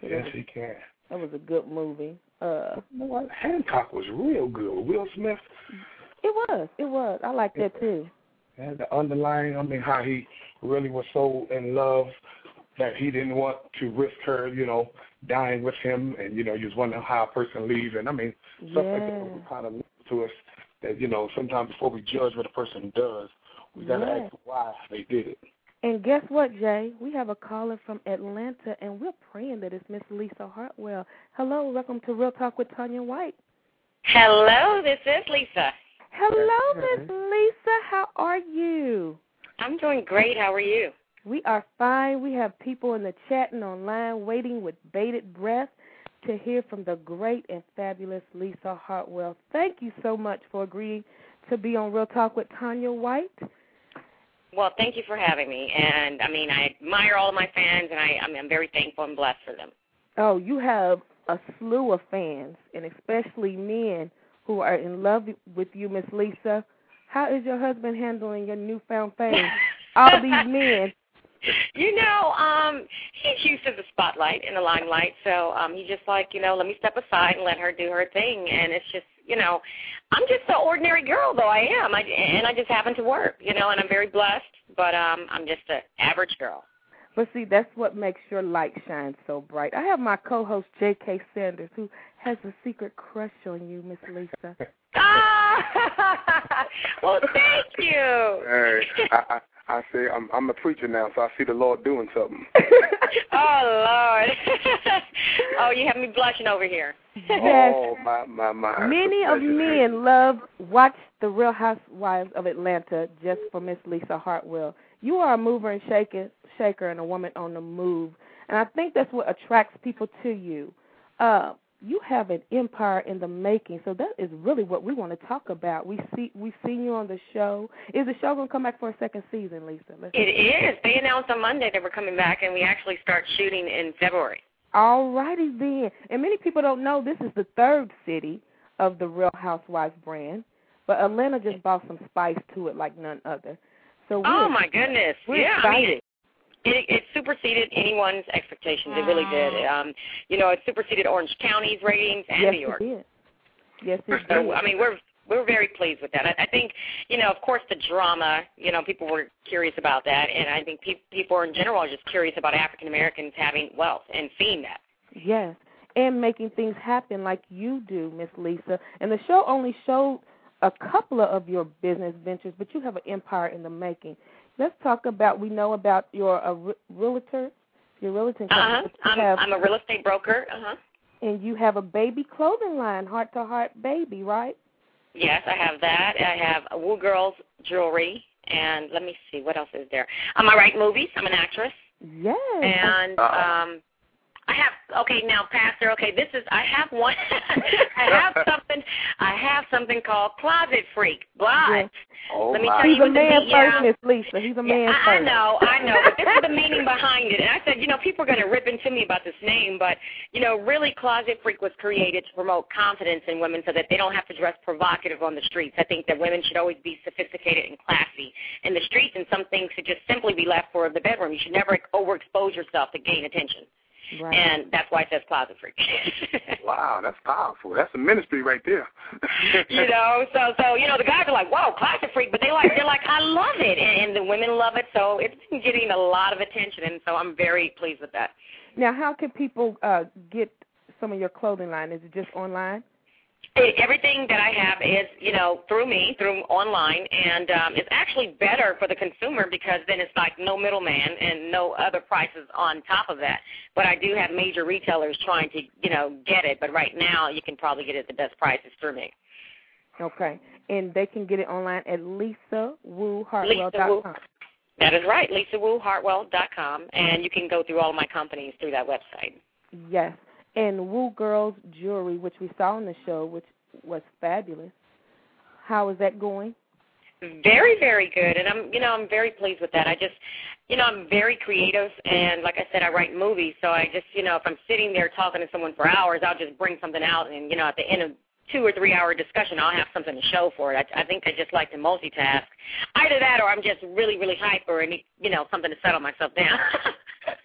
So yes, he can. That was a good movie. Hancock was real good. Will Smith. It was. I liked that, too. And the underlying, I mean, how he really was so in love that he didn't want to risk her, you know, dying with him. And, you know, you was wondering how a person leaves. And, I mean, stuff like that was kind of new to us that, you know, sometimes before we judge what a person does, we got to ask why they did it. And guess what, Jay? We have a caller from Atlanta, and we're praying that it's Miss Lisa Hartwell. Hello, welcome to Real Talk with Tanya White. Hello, this is Lisa. Hello, Miss Lisa. How are you? I'm doing great. How are you? We are fine. We have people in the chat and online waiting with bated breath to hear from the great and fabulous Lisa Hartwell. Thank you so much for agreeing to be on Real Talk with Tanya White. Well, thank you for having me. And, I mean, I admire all of my fans, and I'm very thankful and blessed for them. Oh, you have a slew of fans, and especially men who are in love with you, Miss Lisa. How is your husband handling your newfound fame? All these men. You know, he's used to the spotlight and the limelight, so he's just like, you know, let me step aside and let her do her thing. And it's just, you know, I'm just an ordinary girl, though I am, and I just happen to work, you know, and I'm very blessed, but I'm just an average girl. But see, that's what makes your light shine so bright. I have my co-host, J.K. Sanders, who has a secret crush on you, Miss Lisa. Well, thank you. Hey, I say I'm a preacher now, so I see the Lord doing something. Oh, Lord. Oh, you have me blushing over here. Yes. Oh, my. Many of men watch The Real Housewives of Atlanta just for Miss Lisa Hartwell. You are a mover and shaker and a woman on the move, and I think that's what attracts people to you. You have an empire in the making, so that is really what we want to talk about. We've seen you on the show. Is the show going to come back for a second season, Lisa? It is. They announced on Monday that we're coming back, and we actually start shooting in February. All righty then. And many people don't know this is the third city of the Real Housewives brand, but Atlanta just bought some spice to it like none other. So goodness. Excited. I mean, It superseded anyone's expectations. It really did. It superseded Orange County's ratings and New York. Yes, it did. I mean, we're we were very pleased with that. I think, you know, of course, the drama, you know, people were curious about that, and I think people in general are just curious about African Americans having wealth and seeing that. Yes, and making things happen like you do, Miss Lisa. And the show only showed a couple of your business ventures, but you have an empire in the making. Let's talk about, we know about your realtor company. I'm a real estate broker. And you have a baby clothing line, Heart to Heart Baby, right? Yes, I have that. I have Woo Girls jewelry, and let me see, what else is there? I write movies. I'm an actress. Yes. And I have, okay, now, Pastor, okay, this is, I have one. I have something called Closet Freak. Yes. Oh, let me tell you, he's a man first, Miss Lisa. He's a man first. I know, but this is the meaning behind it. And I said, you know, people are going to rip into me about this name, but, you know, really Closet Freak was created to promote confidence in women so that they don't have to dress provocative on the streets. I think that women should always be sophisticated and classy in the streets, and some things should just simply be left for the bedroom. You should never overexpose yourself to gain attention. Right. And that's why it says Closet Freak. Wow, that's powerful. That's a ministry right there. You know, so you know, the guys are like, "Whoa, Closet Freak," but they're like, "I love it," and the women love it. So it's been getting a lot of attention, and so I'm very pleased with that. Now, how can people get some of your clothing line? Is it just online? Everything that I have is, you know, through me, through online, and it's actually better for the consumer because then it's like no middleman and no other prices on top of that. But I do have major retailers trying to, you know, get it. But right now you can probably get it at the best prices through me. Okay. And they can get it online at LisaWooHartwell.com. That is right, LisaWooHartwell.com. And you can go through all of my companies through that website. Yes. And Woo Girls Jewelry, which we saw on the show, which was fabulous. How is that going? Very, very good, and I'm very pleased with that. I just, you know, I'm very creative, and like I said, I write movies, so I just, you know, if I'm sitting there talking to someone for hours, I'll just bring something out, and, you know, at the end of 2 or 3 hour discussion, I'll have something to show for it. I think I just like to multitask. Either that or I'm just really, really hyper and, you know, something to settle myself down.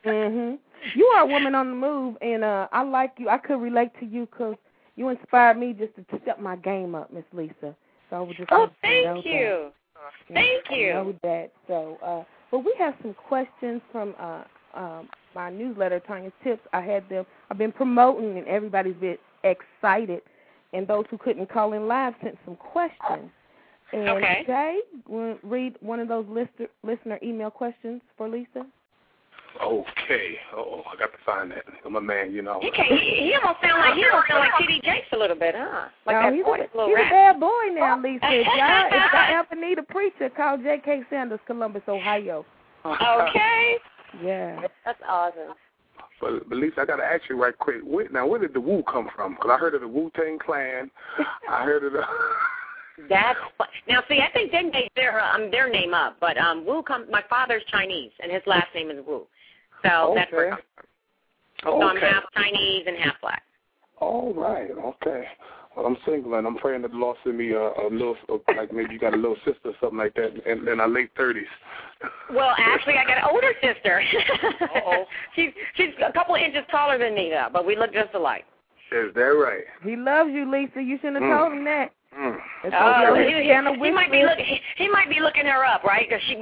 Mm-hmm. You are a woman on the move, and I like you. I could relate to you because you inspired me just to step my game up, Miss Lisa. So I would just thank you. I know that. So, but we have some questions from my newsletter, Tanya's Tips. I had them. I've been promoting, and everybody's been excited. And those who couldn't call in live sent some questions. And okay. Jay, we'll read one of those listener email questions for Lisa. Okay. Oh, I got to find that. I'm a man, you know. He almost sound like T.D. Jakes a little bit, huh? Like no, he's a bad boy now, Lisa. If y'all ever need a preacher, call J.K. Sanders, Columbus, Ohio. Okay. Yeah. That's awesome. But Lisa, I got to ask you right quick. Where did the Wu come from? Because I heard of the Wu-Tang Clan. I heard of the... That's fun. Now, see, I think they made their name up, but Wu comes. My father's Chinese, and his last name is Wu. So that's where it comes from. So I'm half Chinese and half black. All right. Okay. Well, I'm single, and I'm praying that the Lord send me maybe you got a little sister or something like that in our late 30s. Well, actually, I got an older sister. Uh-oh. She's a couple of inches taller than me, though, but we look just alike. Is that right? He loves you, Lisa. You shouldn't have told him that. Mm. He might be looking her up, right? Because she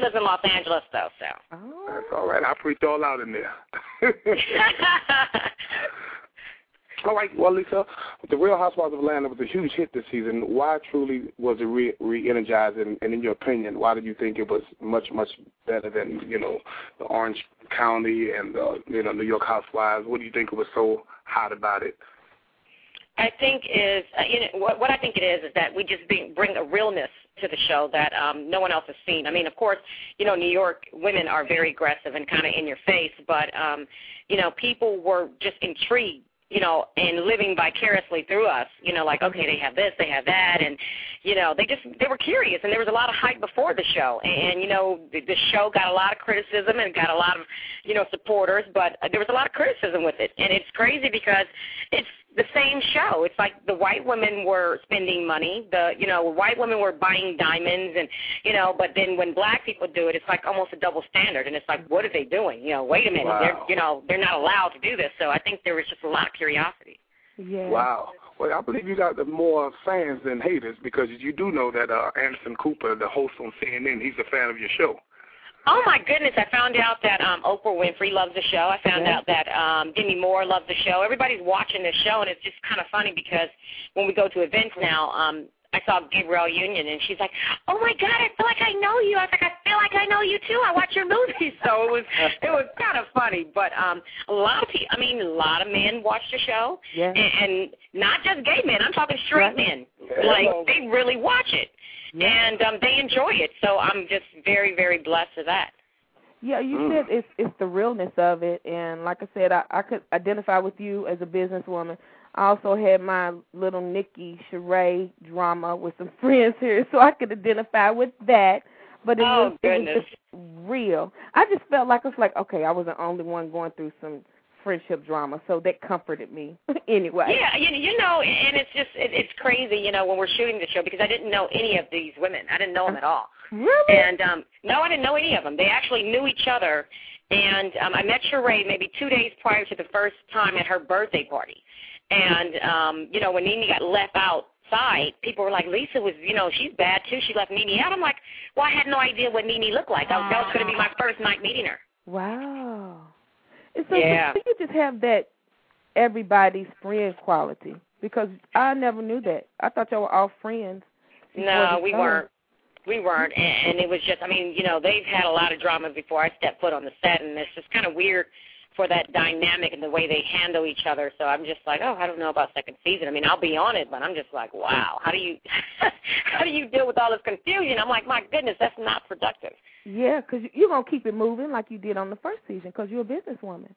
lives in Los Angeles, though. So that's all right. I'll preach all out in there. All right. Well, Lisa, The Real Housewives of Atlanta was a huge hit this season. Why truly was it re-energized? And in your opinion, why did you think it was much, much better than, you know, the Orange County and you know, New York Housewives? What do you think it was so hot about it? I think is, you know, what I think it is that we just bring a realness to the show that no one else has seen. I mean, of course, you know, New York women are very aggressive and kind of in your face, but, you know, people were just intrigued, you know, and living vicariously through us, you know, like, okay, they have this, they have that, and, you know, they were curious, and there was a lot of hype before the show, and you know, the show got a lot of criticism and got a lot of, you know, supporters, but there was a lot of criticism with it, and it's crazy because it's the same show. It's like the white women were spending money, you know, white women were buying diamonds, and, you know, but then when black people do it, it's like almost a double standard, and it's like, what are they doing? You know, wait a minute, wow. They're not allowed to do this, so I think there was just a lot of curiosity. Yeah. Wow. Well, I believe you got more fans than haters, because you do know that Anderson Cooper, the host on CNN, he's a fan of your show. Oh, my goodness. I found out that Oprah Winfrey loves the show. I found out that Demi Moore loves the show. Everybody's watching this show, and it's just kind of funny because when we go to events now, I saw Gabrielle Union, and she's like, oh, my God, I feel like I know you. I was like, I feel like I know you, too. I watch your movies. So it was kind of funny. But a lot of men watch the show, and not just gay men. I'm talking straight men. Like, they really watch it. Yeah. And they enjoy it, so I'm just very, very blessed for that. Yeah, you said it's the realness of it, and like I said, I could identify with you as a businesswoman. I also had my little Nikki Sheree drama with some friends here, so I could identify with that. But it was just real. I just felt like it's like, okay, I was the only one going through some friendship drama, so that comforted me anyway. Yeah, you know, and it's just, it's crazy, you know, when we're shooting the show, because I didn't know any of these women. I didn't know them at all. Really? And, no, I didn't know any of them. They actually knew each other, and I met Sheree maybe 2 days prior to the first time at her birthday party. And, you know, when NeNe got left outside, people were like, Lisa was, you know, she's bad too. She left NeNe out. I'm like, well, I had no idea what NeNe looked like. That was going to be my first night meeting her. Wow. And so you just have that everybody's friend quality, because I never knew that. I thought y'all were all friends. No, we weren't. We weren't, and it was just, I mean, you know, they've had a lot of drama before I stepped foot on the set, and it's just kind of weird for that dynamic and the way they handle each other. So I'm just like, oh, I don't know about second season. I mean, I'll be on it, but I'm just like, wow, how do you deal with all this confusion? I'm like, my goodness, that's not productive. Yeah, because you're going to keep it moving like you did on the first season, because you're a businesswoman.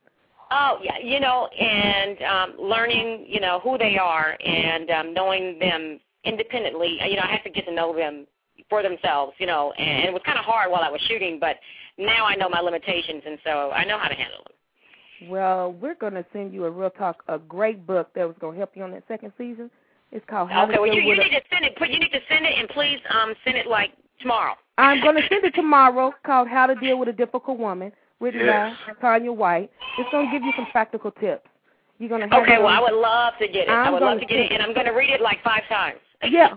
Oh, yeah, you know, and learning, you know, who they are, and knowing them independently. You know, I had to get to know them for themselves, you know, and it was kind of hard while I was shooting, but now I know my limitations, and so I know how to handle them. Well, we're going to send you a great book that was going to help you on that second season. It's called How to Deal With You need to send it. You need to send it, and please send it, like, tomorrow. I'm going to send it tomorrow. It's called How to Deal with a Difficult Woman, written by Tanya White. It's going to give you some practical tips. You're going to I would love to get it. I would love to get it, and I'm going to read it like 5 times. Yeah,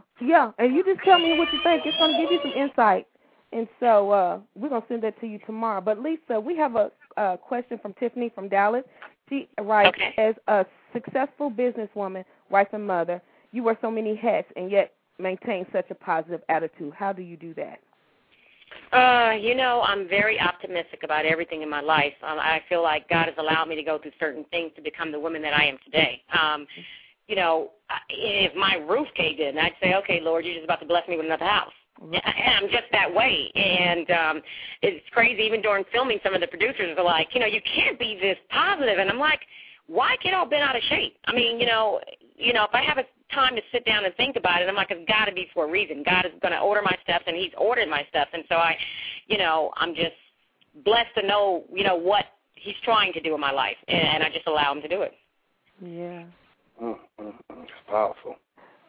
and you just tell me what you think. It's going to give you some insight. And so we're going to send that to you tomorrow. But, Lisa, we have a question from Tiffany from Dallas. She writes, as a successful businesswoman, wife and mother, you wear so many hats and yet maintain such a positive attitude. How do you do that? You know, I'm very optimistic about everything in my life. I feel like God has allowed me to go through certain things to become the woman that I am today. You know, if my roof caved in, I'd say, okay, Lord, you're just about to bless me with another house. And I'm just that way. And it's crazy, even during filming, some of the producers are like, you know, you can't be this positive. And I'm like, why get all bent out of shape? I mean, you know, if I have a time to sit down and think about it, I'm like, it's got to be for a reason. God is going to order my steps, and he's ordered my steps. And so I, you know, I'm just blessed to know, you know, what he's trying to do in my life, and I just allow him to do it. Yeah. It's powerful.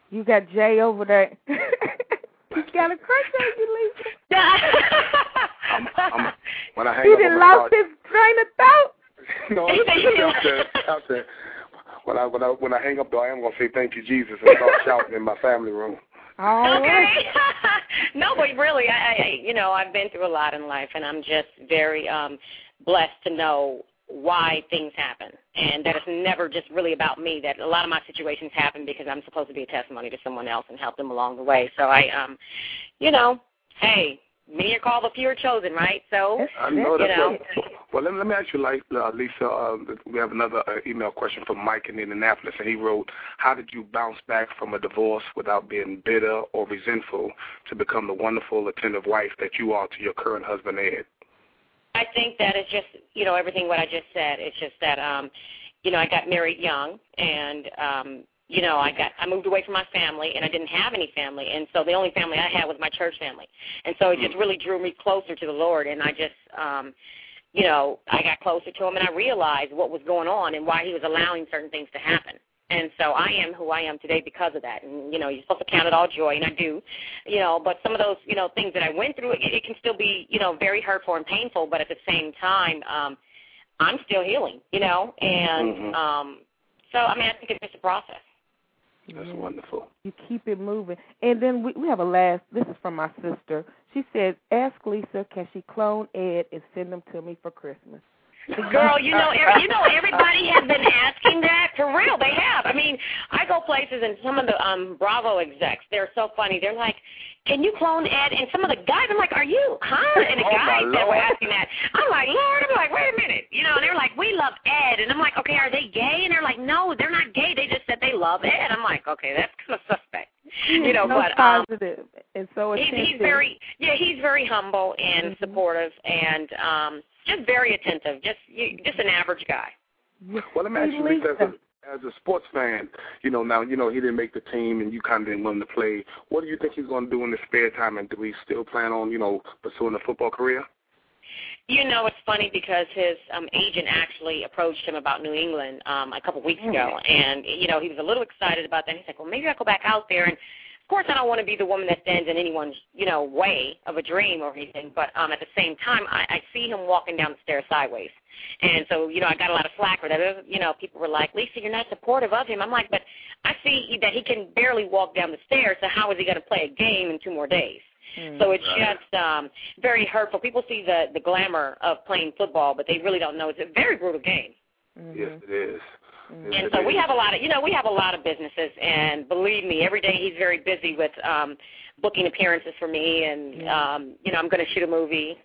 You got Jay over there. He's got a crush on you, Lisa. I'm, when I hang up, he done lost his train of thought. No, out there. When I hang up, though, I am going to say thank you, Jesus, and start shouting in my family room. All right. No, but really, I you know, I've been through a lot in life, and I'm just very blessed to know why things happen, and that it's never just really about me, that a lot of my situations happen because I'm supposed to be a testimony to someone else and help them along the way. So I, you know, hey, many are called, but few are chosen, right? So, I know that's right. Well, let me ask you, like, Lisa, we have another email question from Mike in Indianapolis, and he wrote, how did you bounce back from a divorce without being bitter or resentful to become the wonderful, attentive wife that you are to your current husband, Ed? I think that it's just, you know, everything what I just said. It's just that, you know, I got married young, and, you know, I moved away from my family, and I didn't have any family, and so the only family I had was my church family. And so it just really drew me closer to the Lord, and I just, you know, I got closer to him, and I realized what was going on and why he was allowing certain things to happen. And so I am who I am today because of that. And, you know, you're supposed to count it all joy, and I do, you know, but some of those, you know, things that I went through, it can still be, you know, very hurtful and painful, but at the same time, I'm still healing, you know, and so, I mean, I think it's just a process. That's wonderful. You keep it moving. And then we have a last, this is from my sister. She said, ask Lisa, can she clone Ed and send them to me for Christmas? Girl, you know, everybody has been asking that. For real, they have. I mean, I go places and some of the Bravo execs, they're so funny. They're like, can you clone Ed? And some of the guys, I'm like, are you, huh? And the guys that were asking that, I'm like, Lord, I'm like, wait a minute. You know, and they're like, we love Ed. And I'm like, okay, are they gay? And they're like, no, they're not gay. They just said they love Ed. I'm like, okay, that's kind of suspect. You know, but positive. And so he's very humble and supportive and just very attentive, just an average guy. Well, I'm actually as a sports fan, you know, now, you know, he didn't make the team and you kind of didn't want him to play. What do you think he's going to do in his spare time, and do we still plan on, you know, pursuing a football career? You know, it's funny because his agent actually approached him about New England a couple weeks ago, and, you know, he was a little excited about that. He's like, well, maybe I'll go back out there. And, of course, I don't want to be the woman that stands in anyone's, you know, way of a dream or anything, but at the same time, I see him walking down the stairs sideways. And so, you know, I got a lot of slack for that. You know, people were like, Lisa, you're not supportive of him. I'm like, but I see that he can barely walk down the stairs, so how is he going to play a game in 2 more days? So it's just very hurtful. People see the glamour of playing football, but they really don't know it's a very brutal game. Mm-hmm. Yes, it is. Mm-hmm. And so we have a lot of, you know, we have a lot of businesses, and believe me, every day he's very busy with booking appearances for me, and you know, I'm going to shoot a movie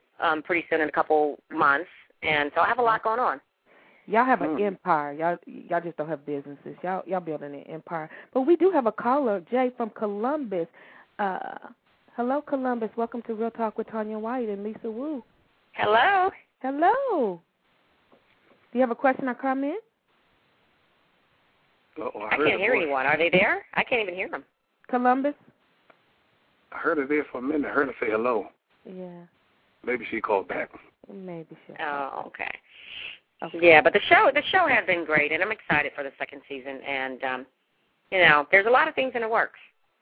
pretty soon in a couple months, and so I have a lot going on. Y'all have an empire. Y'all just don't have businesses. Y'all building an empire. But we do have a caller, Jay from Columbus. Hello, Columbus. Welcome to Real Talk with Tanya White and Lisa Wu. Hello. Hello. Do you have a question or comment? I can't hear anyone. Are they there? I can't even hear them. Columbus? I heard her there for a minute. I heard her say hello. Yeah. Maybe she called back. Maybe she. Oh, okay. Yeah, but the show has been great, and I'm excited for the second season. And, you know, there's a lot of things in the works.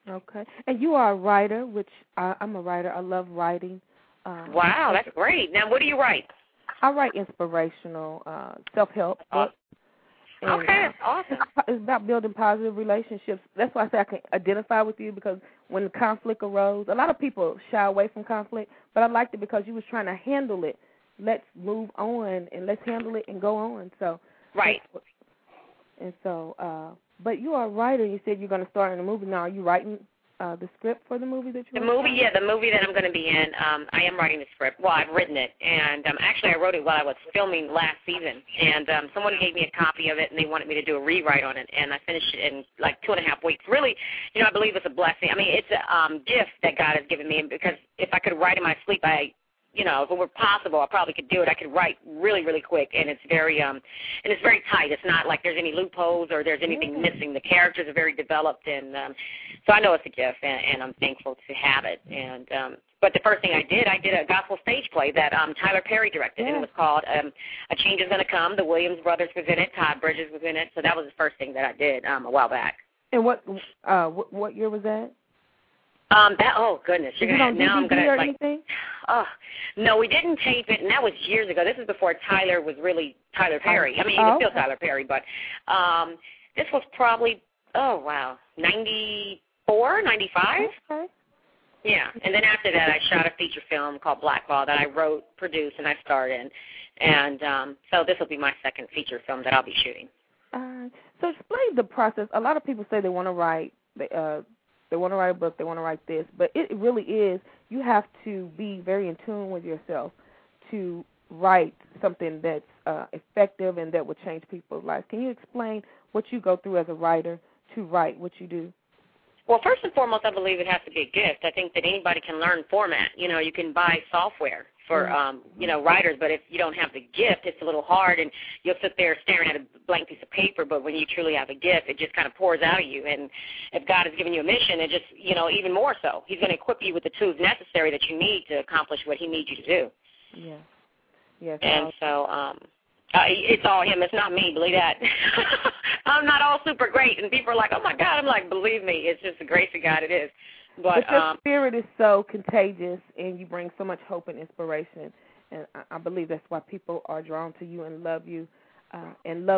Okay. And you are a writer, which I'm a writer. I love writing. Wow, that's great. Now, what do you write? I write inspirational self-help books. Okay, that's awesome. It's about building positive relationships. That's why I say I can identify with you, because when the conflict arose, a lot of people shy away from conflict, but I liked it because you was trying to handle it. Let's move on, and let's handle it and go on. So right. And so... But you are a writer. You said you're going to start in a movie. Now, are you writing the script for the movie that you're the movie that I'm going to be in. I am writing the script. Well, I've written it. And actually, I wrote it while I was filming last season. And someone gave me a copy of it, and they wanted me to do a rewrite on it. And I finished it in like 2.5 weeks. Really, you know, I believe it's a blessing. I mean, it's a gift that God has given me, because if I could write in my sleep, you know, if it were possible, I probably could do it. I could write really, really quick, and it's very tight. It's not like there's any loopholes or there's anything missing. The characters are very developed, and so I know it's a gift, and I'm thankful to have it. And but the first thing I did a gospel stage play that Tyler Perry directed, and it was called A Change Is Gonna Come. The Williams brothers was in it. Todd Bridges was in it. So that was the first thing that I did a while back. And what year was that? Oh goodness! You're gonna now. I'm gonna like. Anything? Oh no, we didn't tape it, and that was years ago. This is before Tyler was really Tyler Perry. I mean, he was still Tyler Perry, but this was probably 94, 95. Okay. Yeah, and then after that, I shot a feature film called Blackball that I wrote, produced, and I starred in, and so this will be my second feature film that I'll be shooting. So explain the process. A lot of people say they want to write. They want to write a book. They want to write this. But it really is, you have to be very in tune with yourself to write something that's effective and that will change people's lives. Can you explain what you go through as a writer to write what you do? Well, first and foremost, I believe it has to be a gift. I think that anybody can learn format. You know, you can buy software for, you know, writers, but if you don't have the gift, it's a little hard, and you'll sit there staring at a blank piece of paper, but when you truly have a gift, it just kind of pours out of you, and if God has given you a mission, it just, you know, even more so. He's going to equip you with the tools necessary that you need to accomplish what he needs you to do. Yeah. Yes. And so it's all him. It's not me. Believe that. I'm not all super great, and people are like, oh, my God. I'm like, believe me. It's just the grace of God it is. But your spirit is so contagious, and you bring so much hope and inspiration, and I believe that's why people are drawn to you and love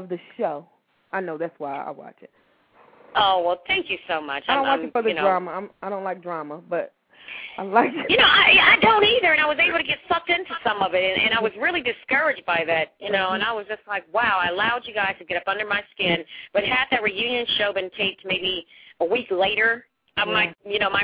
the show. I know that's why I watch it. Oh, well, thank you so much. I don't like it for the drama. I don't like drama, but I like it. You know, I don't either, and I was able to get sucked into some of it, and I was really discouraged by that, you know, and I was just like, wow, I allowed you guys to get up under my skin, but had that reunion show been taped maybe a week later, my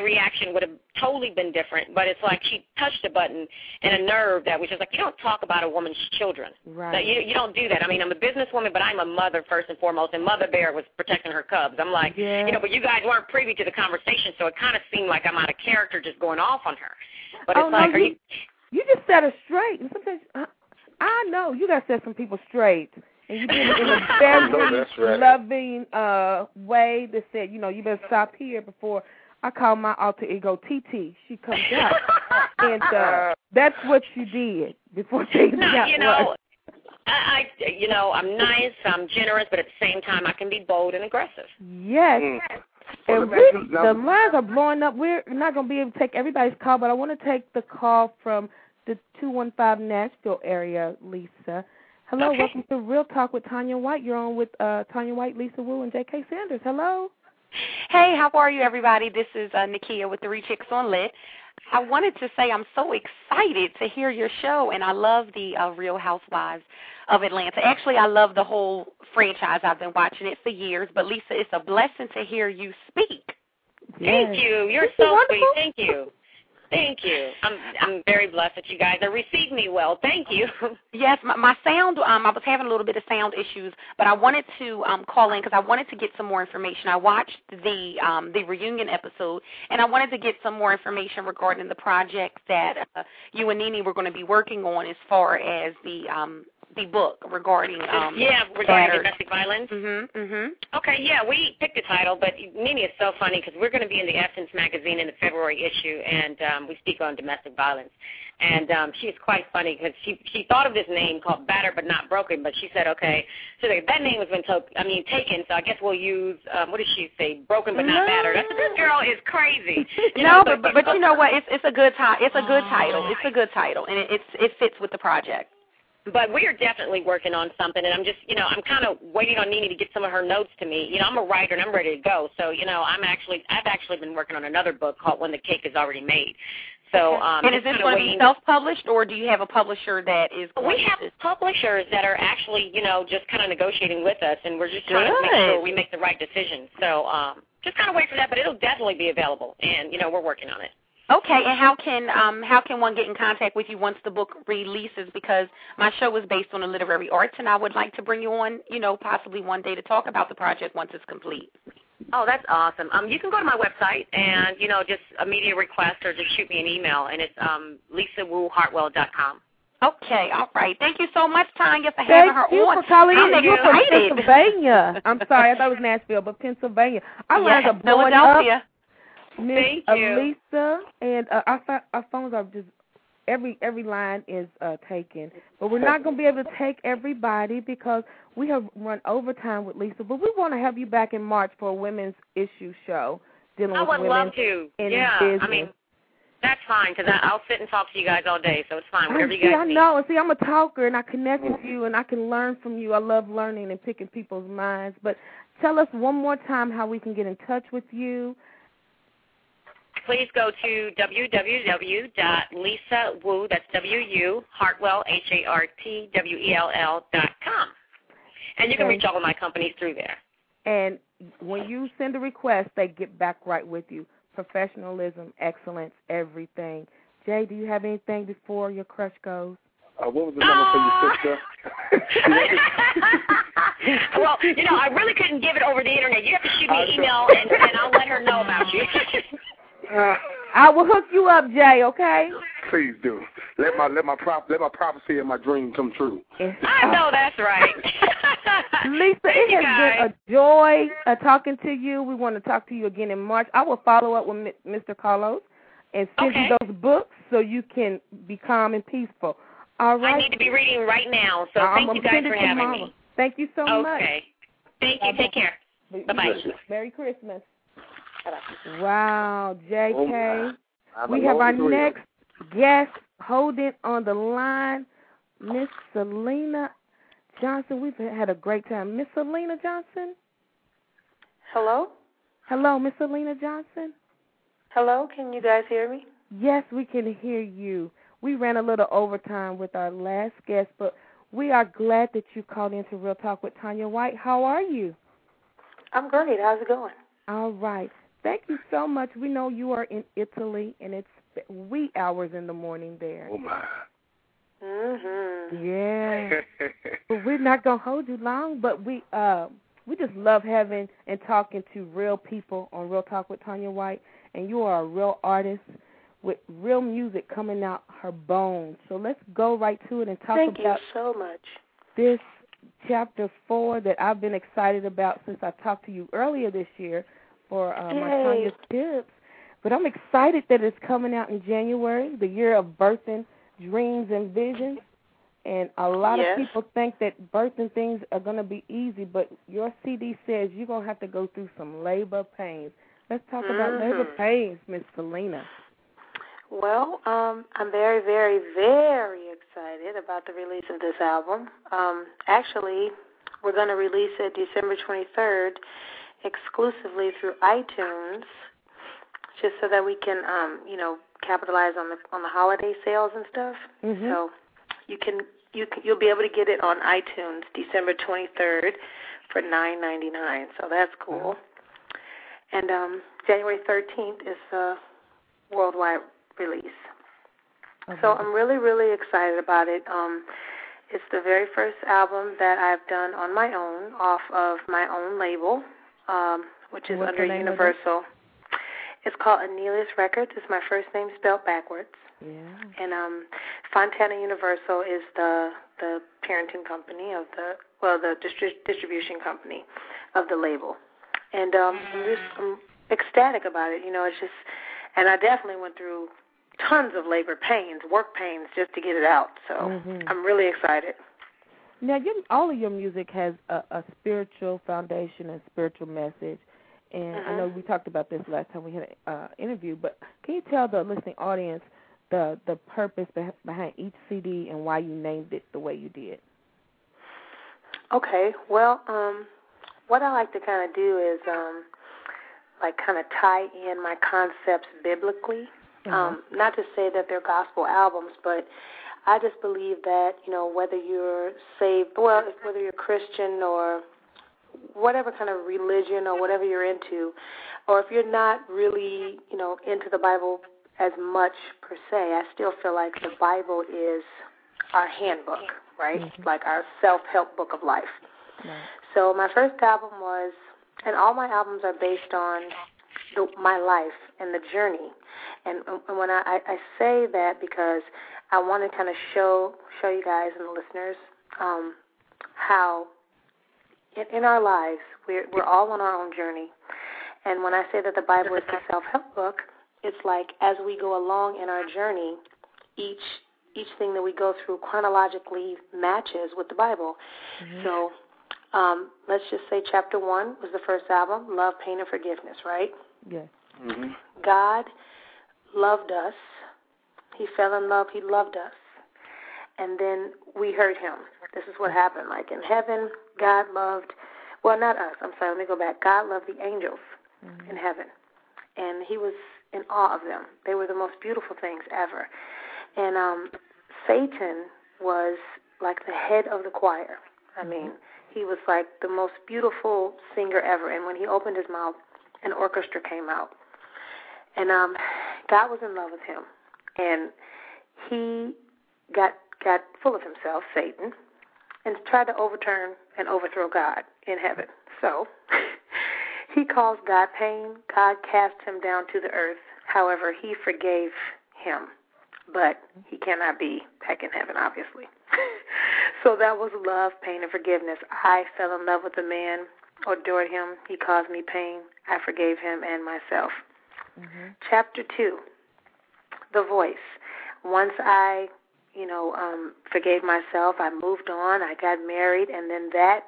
reaction would have totally been different, but it's like she touched a button and a nerve that was just like, you don't talk about a woman's children. Right. Like, you don't do that. I mean, I'm a businesswoman, but I'm a mother first and foremost, and Mother Bear was protecting her cubs. I'm like, but you guys weren't privy to the conversation, so it kind of seemed like I'm out of character just going off on her. But it's you just set her straight. And sometimes I know you guys set some people straight. And you did it in a very loving way that said, you know, you better stop here before I call my alter ego TT. She comes out. And that's what you did before she got worse. I'm nice, I'm generous, but at the same time, I can be bold and aggressive. Yes. Mm. And the lines are blowing up. We're not going to be able to take everybody's call, but I want to take the call from the 215 Nashville area, Lisa. Hello, welcome to Real Talk with Tanya White. You're on with Tanya White, Lisa Wu, and J.K. Sanders. Hello. Hey, how are you, everybody? This is Nakia with the Three Chicks on Lit. I wanted to say I'm so excited to hear your show, and I love the Real Housewives of Atlanta. Actually, I love the whole franchise. I've been watching it for years, but, Lisa, it's a blessing to hear you speak. Yes. Thank you. You're so sweet. Thank you. Thank you. I'm very blessed that you guys have received me well. Thank you. Yes, my sound, I was having a little bit of sound issues, but I wanted to call in because I wanted to get some more information. I watched the reunion episode, and I wanted to get some more information regarding the project that you and NeNe were going to be working on as far as the book regarding regarding domestic violence. Mm-hmm, mm-hmm. Okay, yeah, we picked the title, but NeNe is so funny because we're going to be in the Essence magazine in the February issue, and we speak on domestic violence. And she's quite funny because she thought of this name called Battered But Not Broken, but she said, okay, she's like, that name has been taken, so I guess we'll use, what did she say, Broken But Not Battered. That's, this girl is crazy. But you know what, it's a good title. It's a good title. It's a good title, and it fits with the project. But we are definitely working on something, and I'm just, I'm kind of waiting on NeNe to get some of her notes to me. You know, I'm a writer, and I'm ready to go. So, I've actually been working on another book called When the Cake is Already Made. So, and is this going to be self-published, or do you have a publisher that is? We have publishers that are actually, just kind of negotiating with us, and we're just trying to make sure we make the right decision. So just kind of wait for that, but it'll definitely be available, and, we're working on it. Okay, and how can one get in contact with you once the book releases? Because my show is based on the literary arts, and I would like to bring you on, possibly one day to talk about the project once it's complete. Oh, that's awesome. You can go to my website and, just a media request or just shoot me an email, and it's lisawuhartwell.com. Okay, all right. Thank you so much, Tanya, for having her on. Thank you for calling in. You're from Pennsylvania. I'm sorry, I thought it was Nashville, but Pennsylvania. I learned a Philadelphia. Up. Miss Alisa, and our phones are just every line is taken, but we're not going to be able to take everybody because we have run overtime with Lisa. But we want to have you back in March for a women's issue show dealing with women. I would love to. Yeah, business. I mean that's fine because I'll sit and talk to you guys all day, so it's fine. Whatever you guys need. I know. And see, I'm a talker, and I connect with you, and I can learn from you. I love learning and picking people's minds. But tell us one more time how we can get in touch with you. Please go to www.lisawu, that's W-U, Hartwell, Hartwell.com. And you can reach all of my companies through there. And when you send a request, they get back right with you. Professionalism, excellence, everything. Jay, do you have anything before your crush goes? What was the number for your sister? Well, I really couldn't give it over the internet. You have to shoot me an email, and I'll let her know about you. I will hook you up, Jay. Okay. Please do. Let my prophecy and my dream come true. I know that's right. Lisa, it has been a joy talking to you. We want to talk to you again in March. I will follow up with Mr. Carlos and send you those books so you can be calm and peaceful. All right. I need to be reading right now. So thank you guys for having me. Thank you so much. Okay. Thank you. Take care. Bye bye. Merry Christmas. Wow, JK. We have our next guest holding on the line, Miss Syleena Johnson. We've had a great time. Miss Syleena Johnson? Hello? Hello, Miss Syleena Johnson? Hello, can you guys hear me? Yes, we can hear you. We ran a little overtime with our last guest, but we are glad that you called in to Real Talk with Tanya White. How are you? I'm great. How's it going? All right. Thank you so much. We know you are in Italy, and it's wee hours in the morning there. Oh, my. Mm-hmm. Yeah. But we're not going to hold you long, but we just love having and talking to real people on Real Talk with Tanya White, and you are a real artist with real music coming out her bones. So let's go right to it and talk about this Chapter 4 that I've been excited about since I talked to you earlier this year for my Tanya's Tips. But I'm excited that it's coming out in January, the year of birthing dreams and visions. And a lot of people think that birthing things are going to be easy, but your CD says you're going to have to go through some labor pains. Let's talk about labor pains, Miss Syleena. Well, I'm very, very, very excited about the release of this album. Actually, we're going to release it December 23rd exclusively through iTunes, just so that we can, capitalize on the holiday sales and stuff. Mm-hmm. So you'll be able to get it on iTunes December 23rd for $9.99. So that's cool. Mm-hmm. And January 13th is the worldwide release. Okay. So I'm really, really excited about it. It's the very first album that I've done on my own, off of my own label, which is under Universal. It's called Anelis Records. It's my first name spelled backwards. Yeah. And Fontana Universal is the parenting company of the distribution company of the label. And I'm ecstatic about it. You know, it's just, and I definitely went through tons of work pains, just to get it out. So I'm really excited. Now, all of your music has a spiritual foundation and spiritual message. And I know we talked about this last time we had an interview, but can you tell the listening audience the purpose behind each CD and why you named it the way you did? Okay. Well, what I like to kind of do is kind of tie in my concepts biblically. Not to say that they're gospel albums, but I just believe that, whether you're saved, whether you're Christian or whatever kind of religion or whatever you're into, or if you're not really, into the Bible as much per se, I still feel like the Bible is our handbook, right? Mm-hmm. Like our self-help book of life. Right. So my first album was, and all my albums are based on my life and the journey. And when I say that, because I want to kind of show you guys and the listeners how in our lives we're all on our own journey. And when I say that the Bible is the self-help book, it's like as we go along in our journey, each thing that we go through chronologically matches with the Bible. Mm-hmm. So let's just say Chapter 1 was the first album, Love, Pain, and Forgiveness, right? Yes. Yeah. Mm-hmm. God loved us. He fell in love. He loved us. And then we heard him. This is what happened. Like in heaven, God loved, not us. I'm sorry, let me go back. God loved the angels in heaven. And he was in awe of them. They were the most beautiful things ever. And Satan was like the head of the choir. I mean, he was like the most beautiful singer ever. And when he opened his mouth, an orchestra came out. And God was in love with him. And he got full of himself, Satan, and tried to overturn and overthrow God in heaven. So he caused God pain. God cast him down to the earth. However, he forgave him, but he cannot be back in heaven, obviously. So that was Love, Pain, and Forgiveness. I fell in love with the man, adored him. He caused me pain. I forgave him and myself. Mm-hmm. Chapter 2, The Voice. Once I forgave myself, I moved on, I got married, and then that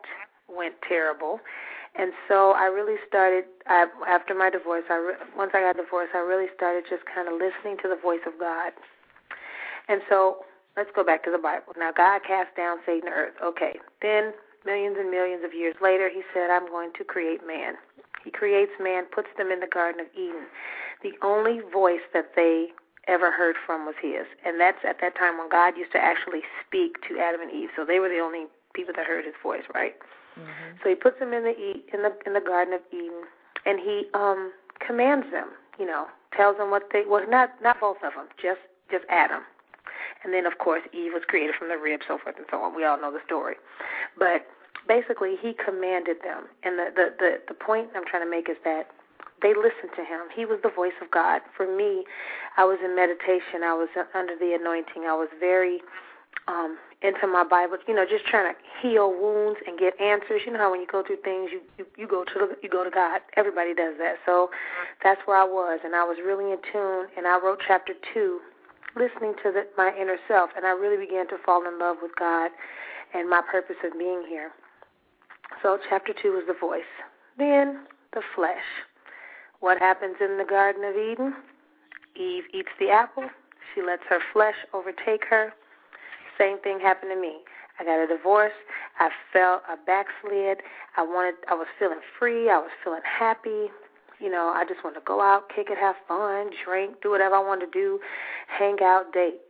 went terrible. And so I really started, after my divorce, once I got divorced, I really started just kind of listening to the voice of God. And so let's go back to the Bible. Now, God cast down Satan to earth. Okay. Then millions and millions of years later, he said, I'm going to create man. He creates man, puts them in the Garden of Eden. The only voice that they ever heard from was his, and that's at that time when God used to actually speak to Adam and Eve. So they were the only people that heard his voice, right? Mm-hmm. So he puts them in the Garden of Eden, and he commands them. You know, tells them what they not both of them, just Adam. And then, of course, Eve was created from the rib, so forth and so on. We all know the story. But basically, he commanded them. And the point I'm trying to make is that they listened to him. He was the voice of God. For me, I was in meditation. I was under the anointing. I was very into my Bible, you know, just trying to heal wounds and get answers. You know how when you go through things, you go to God. Everybody does that. So that's where I was, and I was really in tune, and I wrote Chapter 2, listening to my inner self, and I really began to fall in love with God and my purpose of being here. So Chapter 2 was the voice. Then the flesh. What happens in the Garden of Eden? Eve eats the apple. She lets her flesh overtake her. Same thing happened to me. I got a divorce. I fell. I backslid. I was feeling free. I was feeling happy. You know, I just wanted to go out, kick it, have fun, drink, do whatever I wanted to do, hang out, date.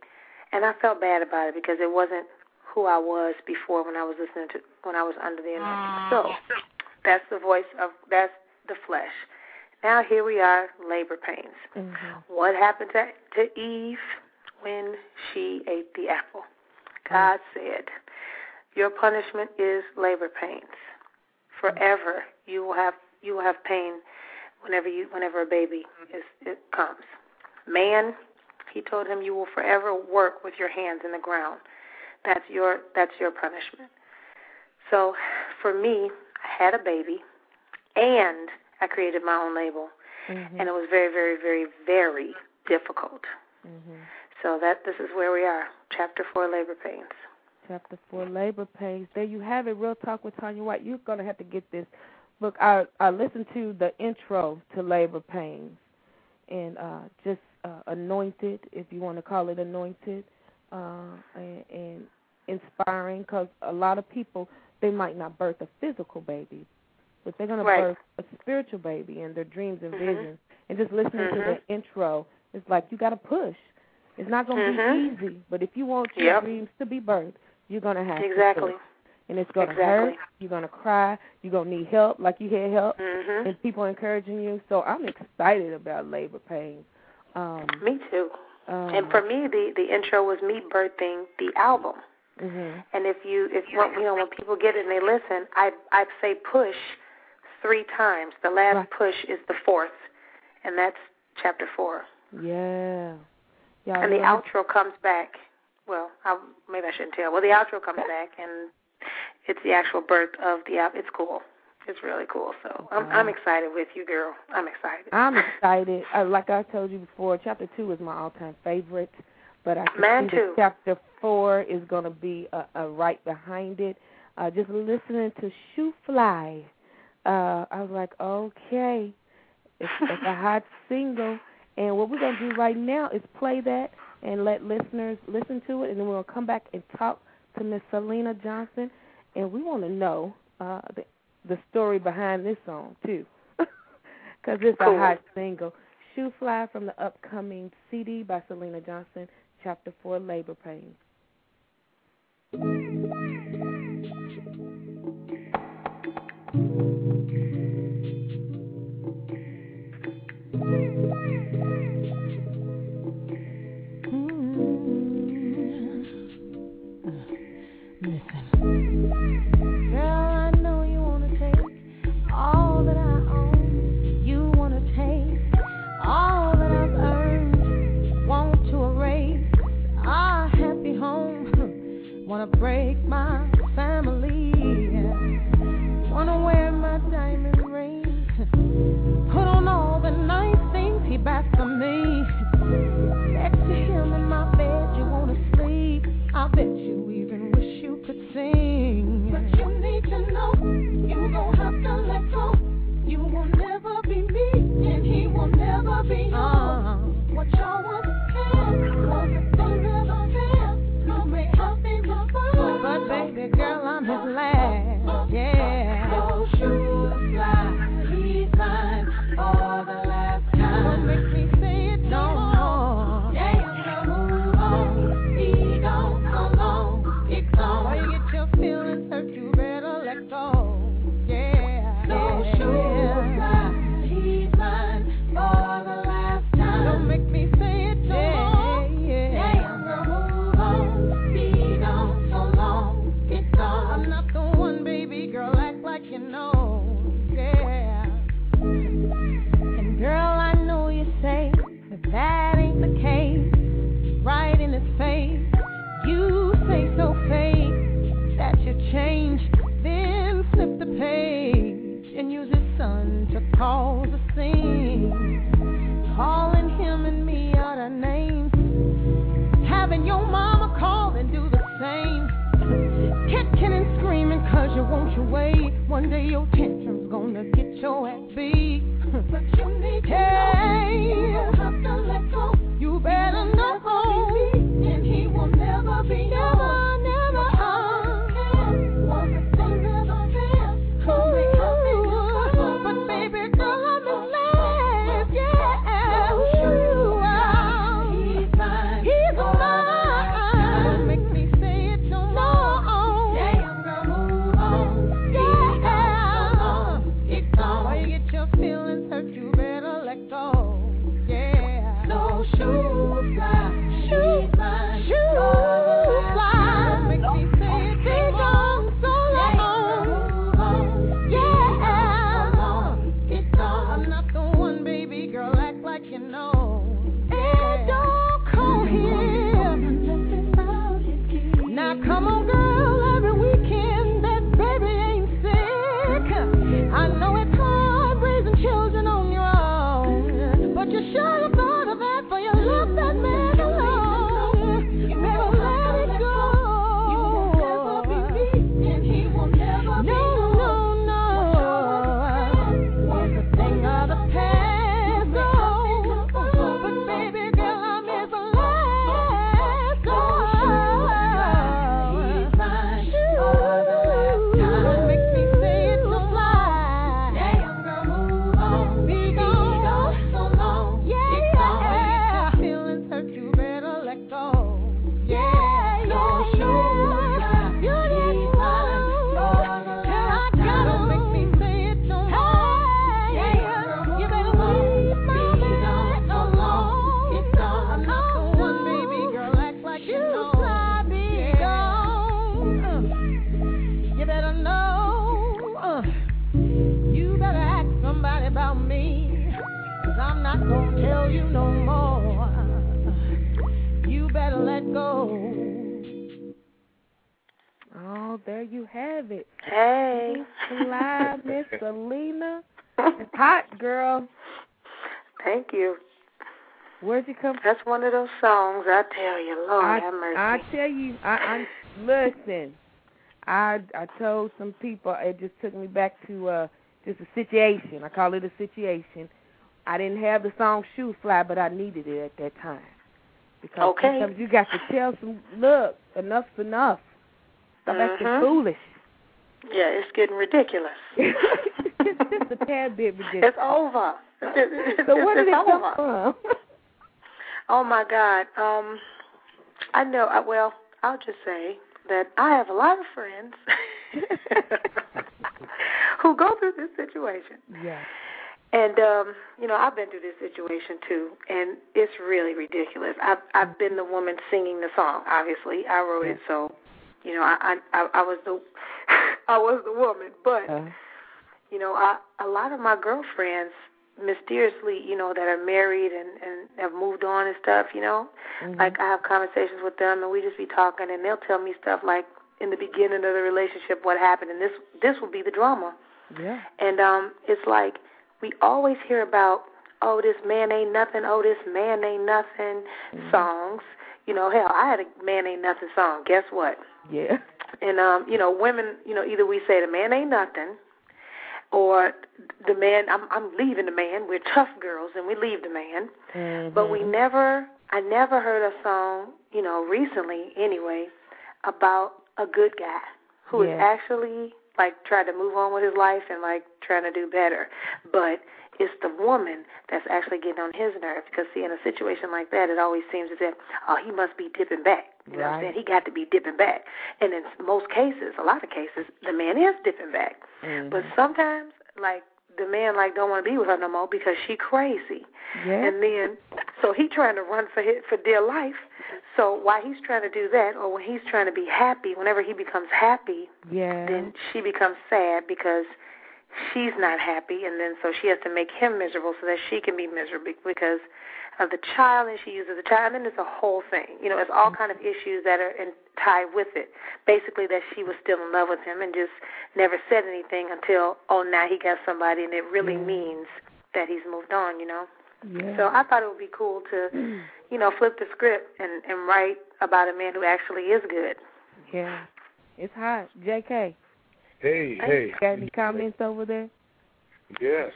And I felt bad about it because it wasn't who I was before when I was under the anointing. So that's the voice of that's the flesh. Now here we are, labor pains. Mm-hmm. What happened to Eve when she ate the apple? God said, your punishment is labor pains. Forever you will have pain whenever a baby comes. Man, he told him, you will forever work with your hands in the ground. That's your punishment. So for me, I had a baby, and I created my own label, mm-hmm. and it was very, very, very, very difficult. Mm-hmm. So this is where we are, Chapter 4, Labor Pains. Chapter 4, Labor Pains. There you have it, Real Talk with Tanya White. You're going to have to get this. Look, I listened to the intro to Labor Pains, and just anointed, if you want to call it anointed, and inspiring, because a lot of people, they might not birth a physical baby, but they're going to birth a spiritual baby and their dreams and mm-hmm. visions. And just listening mm-hmm. to the intro, it's like you got to push. It's not going to mm-hmm. be easy, but if you want your yep. dreams to be birthed, you're going to have exactly. to push. And it's going exactly. to hurt. You're going to cry. You're going to need help like you had help, mm-hmm. and people encouraging you. So I'm excited about labor pains. Me too. And for me, the intro was me birthing the album. Mm-hmm. And when people get it and they listen, I say push 3 times. The last right. push is the 4th, and that's Chapter 4. Yeah. Y'all and the outro comes back. Well, maybe I shouldn't tell. Well, the outro comes back, and it's the actual birth of the album. It's cool. It's really cool. So wow. I'm excited with you, girl. I'm excited. I'm excited. Like I told you before, Chapter 2 is my all-time favorite. But I can Mine see too. Chapter 4 is going to be right behind it. Just listening to Shoe Fly, I was like, okay, it's a hot single. And what we're going to do right now is play that and let listeners listen to it, and then we're going to come back and talk to Miss Syleena Johnson. And we want to know the story behind this song, too, because it's cool. a hot single. Shoe Fly from the upcoming CD by Syleena Johnson, Chapter 4, Labor Pains. Listen. Girl, I know you want to take all that I own. You want to take all that I've earned. Want to erase our happy home. Want to break my family. Want to wear my diamond ring. Put on all the nice things he buys for me. Next to him in my bed, you want to sleep. I bet you even wish you could sing. But you need to know, you gon' have to let go. You will never be me, and he will never be you. What y'all want to have, was it they never have. No way I'll be my father. But baby girl, I'm his lad, yeah. Oh, shoes fly, he's my That's one of those songs, I tell you, Lord, have mercy. I tell you, listen, I told some people, it just took me back to just a situation. I call it a situation. I didn't have the song Shoe Fly, but I needed it at that time. Because sometimes you got to tell some, look, enough's enough. Stop acting foolish. Yeah, it's getting ridiculous. It's just a tad bit ridiculous. It's over. So what did it come from? Oh, my God. I know, well, I'll just say that I have a lot of friends who go through this situation. Yeah. And, you know, I've been through this situation, too, and it's really ridiculous. I've been the woman singing the song, obviously. I wrote it, so, you know, I was the I was the woman. But, you know, a lot of my girlfriends, mysteriously, you know, that are married and have moved on and stuff, you know. Like, I have conversations with them, and we just be talking, and they'll tell me stuff like, in the beginning of the relationship, what happened, and this will be the drama. Yeah. And it's like, we always hear about, oh, this man ain't nothing, oh, this man ain't nothing songs. You know, hell, I had a man ain't nothing song. Guess what? Yeah. And, you know, women, you know, either we say the man ain't nothing, or the man, I'm leaving the man. We're tough girls, and we leave the man. But I never heard a song, you know, recently anyway, about a good guy who is actually, like, trying to move on with his life and, like, trying to do better. But it's the woman that's actually getting on his nerves, because, see, in a situation like that, it always seems as if, oh, he must be dipping back. You know what I'm saying? He got to be dipping back. And in most cases, a lot of cases, the man is dipping back. Mm-hmm. But sometimes, like, the man, like, don't want to be with her no more because she crazy. Yeah. And then, so he trying to run for dear life. So while he's trying to do that, or when he's trying to be happy, whenever he becomes happy, then she becomes sad because she's not happy. And then so she has to make him miserable so that she can be miserable because of the child, and she uses the child. And it's a whole thing. You know, it's all kind of issues that are tied with it. Basically that she was still in love with him and just never said anything until, oh, now he got somebody, and it really means that he's moved on, you know. Yeah. So I thought it would be cool to, you know, flip the script and write about a man who actually is good. Yeah. It's hot. J.K. Hey. Got any comments over there? Yes.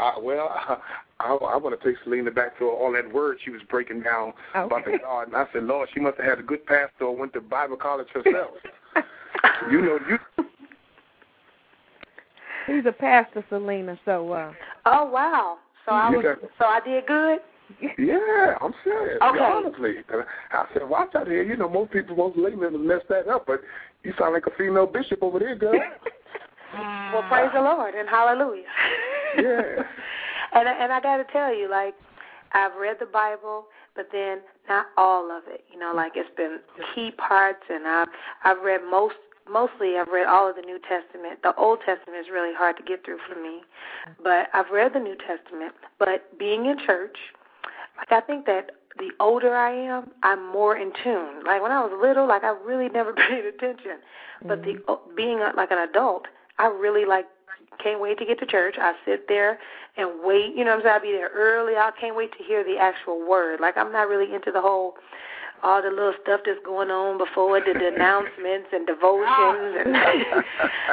I want to take Syleena back to all that word she was breaking down about the garden. I said, Lord, she must have had a good pastor or went to Bible college herself. You know, he's a pastor, Syleena. So. Oh wow. So I did good? Yeah, I'm serious. Okay. Honestly. I said, watch out here. You know, most laymen mess that up, but you sound like a female bishop over there, girl. Well, praise the Lord and hallelujah. Yeah. And I got to tell you, like, I've read the Bible, but then not all of it. You know, like, it's been key parts, and I've read mostly I've read all of the New Testament. The Old Testament is really hard to get through for me, but I've read the New Testament. But being in church, like, I think that the older I am, I'm more in tune. Like, when I was little, like, I really never paid attention. But being an adult, I really, like, can't wait to get to church. I sit there and wait. You know what I'm saying? I'll be there early. I can't wait to hear the actual word. Like, I'm not really into the whole, all the little stuff that's going on before the denouncements and devotions.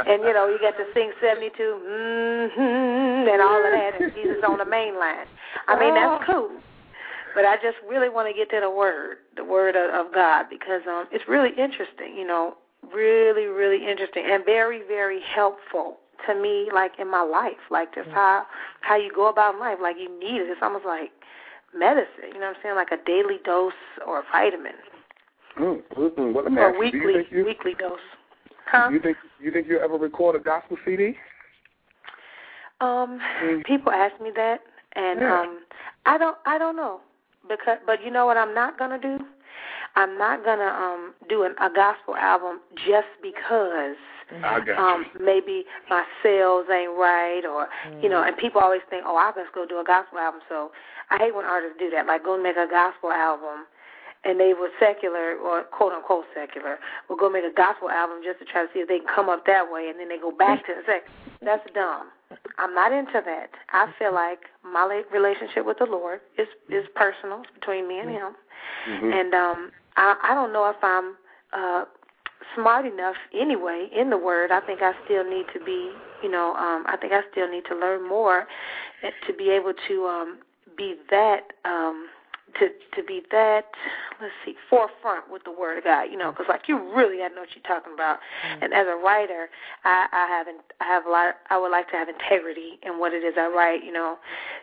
And, you know, you got to sing 72, and all of that, and Jesus on the main line. I mean, that's cool. But I just really want to get to the word of God, because it's really interesting, you know, really, really interesting and very, very helpful to me, like, in my life, like, just how you go about life. Like, you need it. It's almost like medicine, you know what I'm saying, like a daily dose or a vitamin. Or weekly dose. Huh? You think you'll ever record a gospel CD? People ask me that, and I don't know. But you know what I'm not going to do? I'm not going to do a gospel album just because maybe my sales ain't right, or, you know, and people always think, oh, I best go do a gospel album. So I hate when artists do that, like, go make a gospel album, and they were secular, or quote-unquote secular, will go make a gospel album just to try to see if they can come up that way, and then they go back to the secular. That's dumb. I'm not into that. I feel like my relationship with the Lord is personal. It's between me and him. Mm-hmm. And I don't know if I'm smart enough anyway in the word. I think I still need to be, you know, I think I still need to learn more to be able to be that to be that, forefront with the word of God, you know, because, like, you really got to know what you're talking about. Mm-hmm. And as a writer, I would like to have integrity in what it is I write, you know.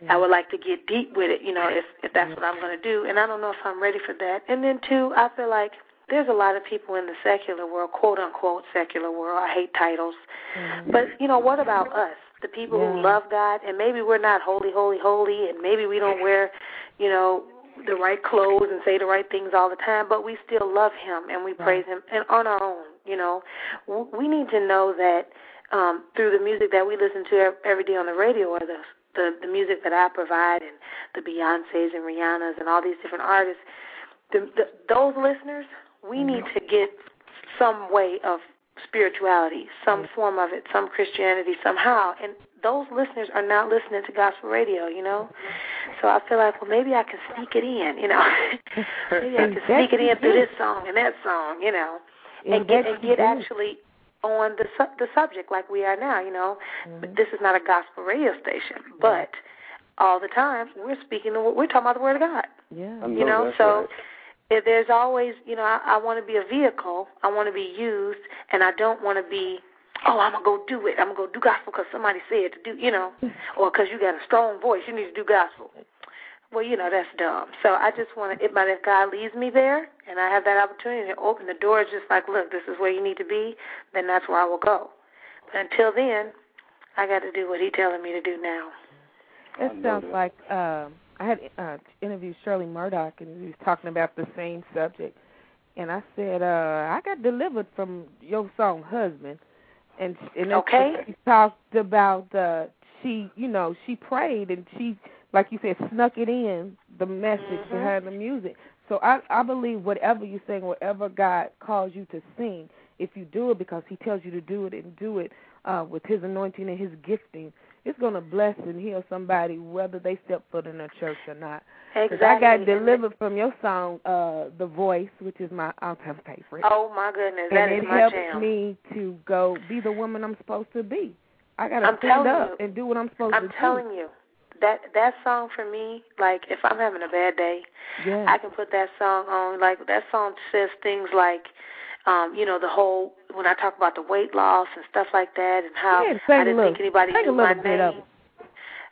Mm-hmm. I would like to get deep with it, you know, if that's what I'm going to do. And I don't know if I'm ready for that. And then, too, I feel like there's a lot of people in the secular world, quote-unquote secular world. I hate titles. Mm-hmm. But, you know, what about us? The people who love God, and maybe we're not holy, holy, holy, and maybe we don't wear, you know, the right clothes and say the right things all the time, but we still love him and we praise him, and on our own, you know. We need to know that through the music that we listen to every day on the radio, or the music that I provide, and the Beyonces and Rihannas and all these different artists, those listeners, we need to get some way of spirituality, some form of it, some Christianity somehow, and those listeners are not listening to gospel radio, you know. So I feel like, well, maybe I can sneak it in, you know. Maybe I can sneak it in through this song and that song, you know, and get actually on the subject like we are now, you know. But this is not a gospel radio station, but all the time we're talking about the word of God. Yeah, you know. So if there's always, you know, I want to be a vehicle. I want to be used, and I don't want to be, oh, I'm going to go do it. I'm going to go do gospel because somebody said to do, you know, or because you got a strong voice, you need to do gospel. Well, you know, that's dumb. So I just want to, if my God leads me there and I have that opportunity to open the door, it's just like, look, this is where you need to be, then that's where I will go. But until then, I got to do what he's telling me to do now. It sounds like I had interviewed Shirley Murdoch, and we was talking about the same subject. And I said, I got delivered from your song, Husband. And okay. She talked about she, you know, she prayed and she, like you said, snuck it in, the message behind the music. So I believe whatever you sing, whatever God calls you to sing, if you do it because he tells you to do it and do it with his anointing and his gifting, it's going to bless and heal somebody whether they step foot in a church or not. Exactly. I got delivered from your song, The Voice, which is my all-time favorite. Oh, my goodness. That is my jam. And it helped me to go be the woman I'm supposed to be. I got to stand up and do what I'm supposed to do. I'm telling you. That song for me, like, if I'm having a bad day, I can put that song on. Like, that song says things like, you know, the whole, when I talk about the weight loss and stuff like that and how I didn't think anybody knew my name.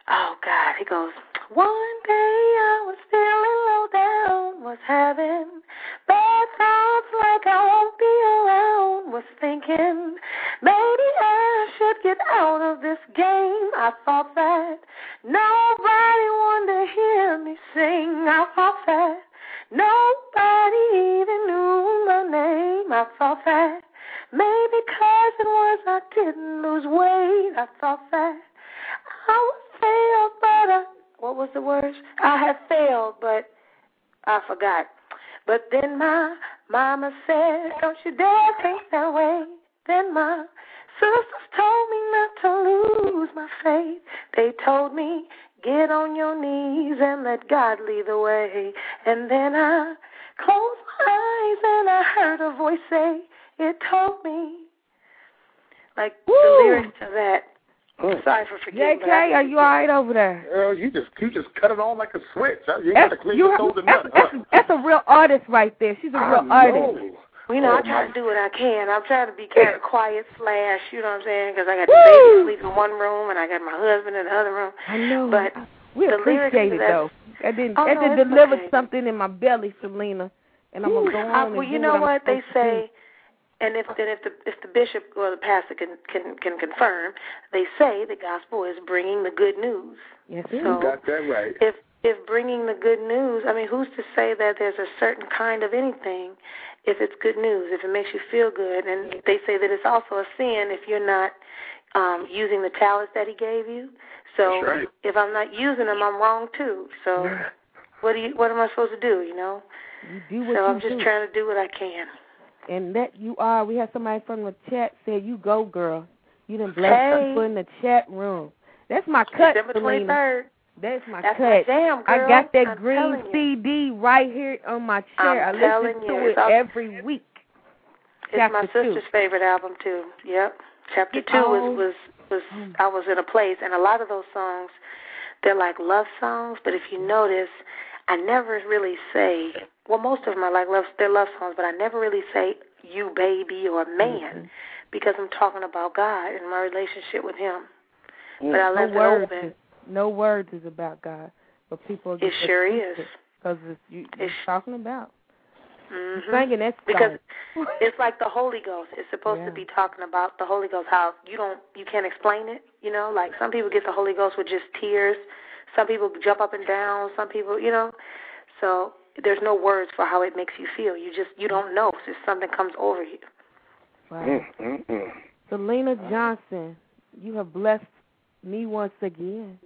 Oh, God, he goes, one day I was feeling low down, was having bad thoughts like I won't be around, was thinking maybe I should get out of this game. I thought that nobody wanted to hear me sing. I thought that nobody even knew my name. I thought that maybe 'cause it was I didn't lose weight. I thought that I was failed, but what was the words? I had failed, but I forgot. But then my mama said, don't you dare think that way. Then my sisters told me not to lose my faith. They told me, get on your knees and let God lead the way. And then I closed my eyes and I heard a voice say, it told me. Like the lyrics to that. I'm sorry for forgetting. JK, are you all right over there? Girl, you just cut it on like a switch. You got to clean your toes and nuts. That's a real artist right there. She's a real artist. You know, I try to do what I can. I'm trying to be kind of quiet / you know what I'm saying, because I got the baby sleeping in one room and I got my husband in the other room. I know. But we appreciate it, though. That delivered something in my belly, Syleena, and I'm going to go on and do what I'm supposed to do. Well, you know what they say. And if the bishop or the pastor can confirm, they say the gospel is bringing the good news. Yes, so you got that right. If bringing the good news, I mean, who's to say that there's a certain kind of anything if it's good news, if it makes you feel good? And they say that it's also a sin if you're not using the talents that he gave you. So that's right. If I'm not using them, I'm wrong too. So what am I supposed to do, you know? I'm just trying to do what I can. And that you are. We had somebody from the chat say, you go, girl. You done blessed people in the chat room. That's my cut, December 23rd. That's cut. My jam, girl. I got that green CD right here on my chair. I listen to it every week. It's Chapter my sister's favorite album, too. Yep. Chapter 2 was I was in a place, and a lot of those songs, they're like love songs, but if you notice, I never really say, well, most of them are like they're love songs, but I never really say you, baby, or man, because I'm talking about God and my relationship with him. Yeah, but I left it open. No words is about God, but people just it sure is. Because it's talking about. Mm-hmm. Singing that song. Because it's like the Holy Ghost. It's supposed to be talking about the Holy Ghost, how you can't explain it. You know, like some people get the Holy Ghost with just tears. Some people jump up and down. Some people, you know. So there's no words for how it makes you feel. You don't know. It's just something comes over you. Wow. Syleena Johnson, you have blessed me once again.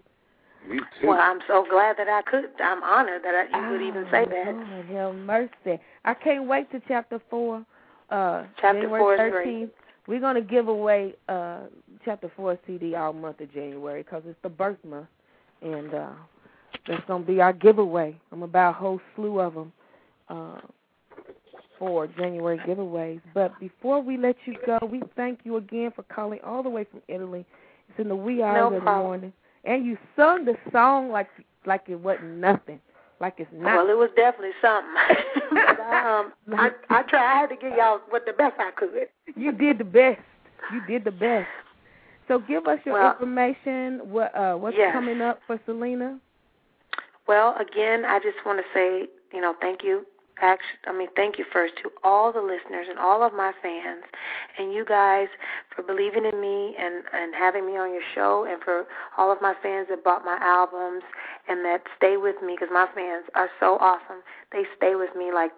Me too. Well, I'm so glad that I could. I'm honored that you would even say that. Lord, have mercy. I can't wait to Chapter 4. Chapter January 4 is 13th. Great. We're going to give away Chapter 4 CD all month of January because it's the birth month. And that's going to be our giveaway. I'm going to buy a whole slew of them for January giveaways. But before we let you go, we thank you again for calling all the way from Italy. It's in the wee hours of the morning. And you sung the song like it wasn't nothing, like it's not. Well, it was definitely something. But, I tried. I had to give y'all what the best I could. You did the best. You did the best. So give us your information, what's coming up for Syleena. Well, again, I just want to say, thank you. Thank you first to all the listeners and all of my fans and you guys for believing in me and having me on your show, and for all of my fans that bought my albums and that stay with me, because my fans are so awesome. They stay with me like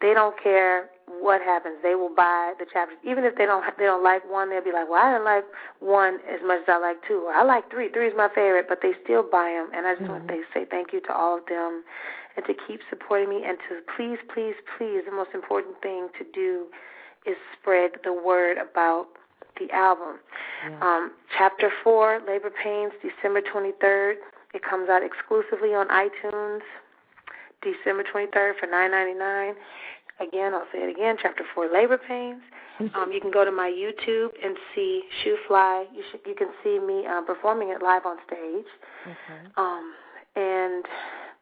they don't care what happens. They will buy the chapters. Even if they don't like one, they'll be like, well, I didn't like one as much as I like two, or I like three. Three is my favorite, but they still buy them. And I just want to say thank you to all of them, and to keep supporting me, and to please, please, please, the most important thing to do is spread the word about the album. Yeah. Chapter 4, Labor Pains, December 23rd. It comes out exclusively on iTunes, December 23rd for $9.99. Again, I'll say it again, Chapter 4, Labor Pains. You can go to my YouTube and see Shoe Fly. You can see me performing it live on stage. Mm-hmm. And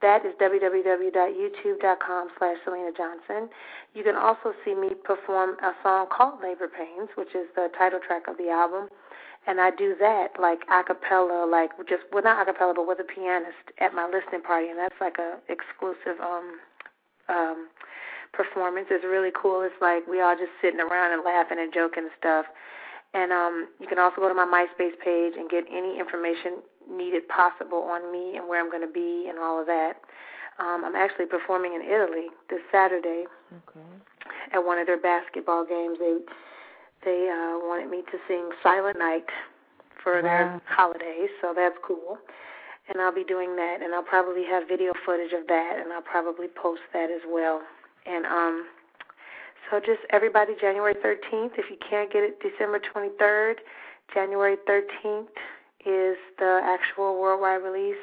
that is www.youtube.com/SylenaJohnson. You can also see me perform a song called Labor Pains, which is the title track of the album. And I do that like a cappella, not a cappella, but with a pianist at my listening party. And that's like a exclusive performance. It's really cool. It's like we all just sitting around and laughing and joking and stuff. And you can also go to my MySpace page and get any information needed possible on me and where I'm going to be and all of that. I'm actually performing in Italy this Saturday at one of their basketball games. They wanted me to sing Silent Night for their holidays, so that's cool. And I'll be doing that, and I'll probably have video footage of that, and I'll probably post that as well. And so just everybody, January 13th, if you can't get it December 23rd, January 13th is the actual worldwide release.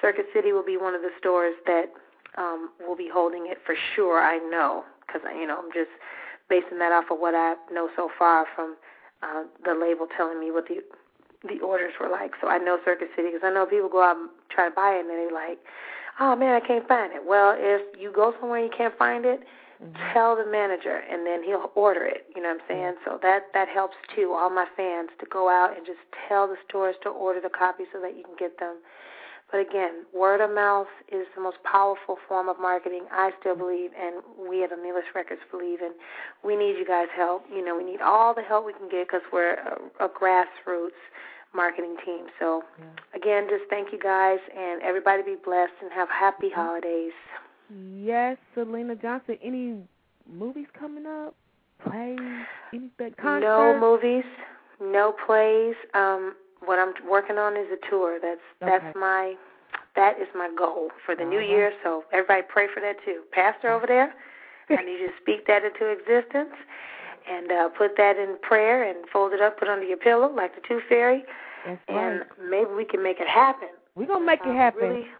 Circuit City will be one of the stores that will be holding it for sure, I know, because, I'm just basing that off of what I know so far from the label telling me what the orders were like. So I know Circuit City, because I know people go out and try to buy it, and they're like, oh, man, I can't find it. Well, if you go somewhere and you can't find it, tell the manager, and then he'll order it. You know what I'm saying? So that helps, too, all my fans, to go out and just tell the stores to order the copies so that you can get them. But, again, word of mouth is the most powerful form of marketing, I still believe, and we at Anelis Records believe, and we need you guys' help. We need all the help we can get, because we're a grassroots marketing team. So, again, just thank you guys, and everybody be blessed and have happy holidays. Yes, Syleena Johnson, any movies coming up? Plays? Any big concerts? No movies, no plays. What I'm working on is a tour. That is my goal for the new year, so everybody pray for that too. Pastor over there, I need you to speak that into existence, and put that in prayer and fold it up, put it under your pillow like the tooth fairy, and maybe we can make it happen. We're going to make it happen. Really,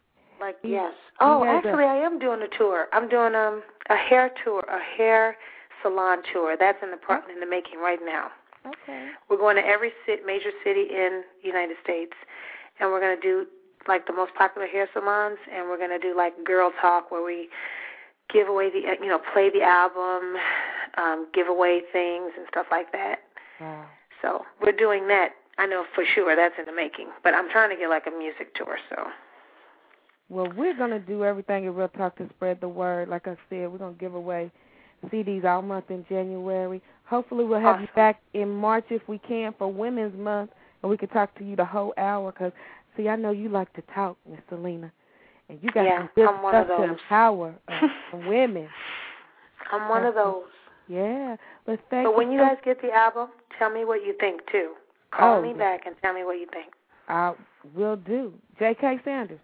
yes. Oh, actually, I am doing a tour. I'm doing a hair tour, a hair salon tour. That's in the making right now. Okay. We're going to every major city in the United States, and we're going to do, the most popular hair salons, and we're going to do, Girl Talk, where we give away play the album, give away things and stuff like that. Wow. So we're doing that. I know for sure that's in the making, but I'm trying to get, a music tour, so. Well, we're going to do everything at Real Talk to spread the word. Like I said, we're going to give away CDs all month in January. Hopefully we'll have you back in March if we can for Women's Month, and we can talk to you the whole hour, because, see, I know you like to talk, Miss Syleena, and you got some good stuff to empower women. I'm one of those. Yeah. But when you guys get the album, tell me what you think, too. Call me back and tell me what you think. I will do. J.K. Sanders.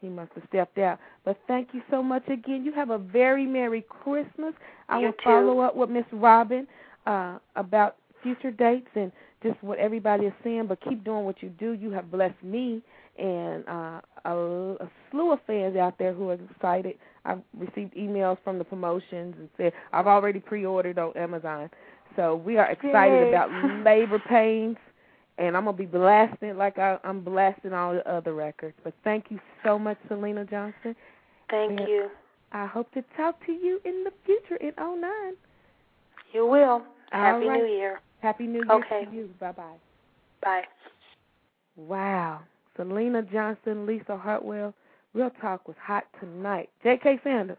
He must have stepped out. But thank you so much again. You have a very Merry Christmas. I will follow up with Miss Robin about future dates and just what everybody is saying. But keep doing what you do. You have blessed me and a slew of fans out there who are excited. I've received emails from the promotions and said, I've already pre-ordered on Amazon. So we are excited about Labor Pains. And I'm going to be blasting like I'm blasting all the other records. But thank you so much, Syleena Johnson. Thank you. I hope to talk to you in the future in 2009. You will. Happy New Year. Happy New Year to you. Bye-bye. Bye. Wow. Syleena Johnson, Lisa Hartwell. Real Talk was hot tonight. J.K. Sanders,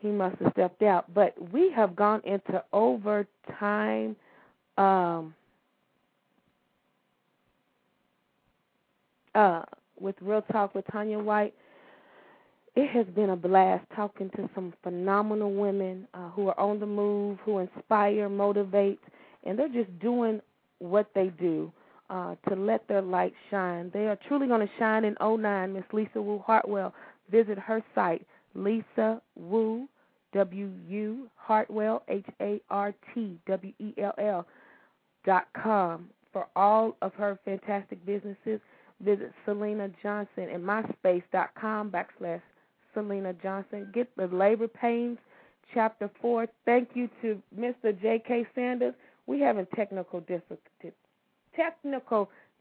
he must have stepped out. But we have gone into overtime. With Real Talk with Tanya White. It has been a blast talking to some phenomenal women who are on the move, who inspire, motivate, and they're just doing what they do to let their light shine. They are truly going to shine in 09. Miss Lisa Wu Hartwell, visit her site, Lisa Wu, W-U, Hartwell, Hartwell.com. For all of her fantastic businesses, visit Syleena Johnson and myspace.com/Syleena Johnson. Get the Labor Pains, Chapter 4. Thank you to Mr. J.K. Sanders. We're having technical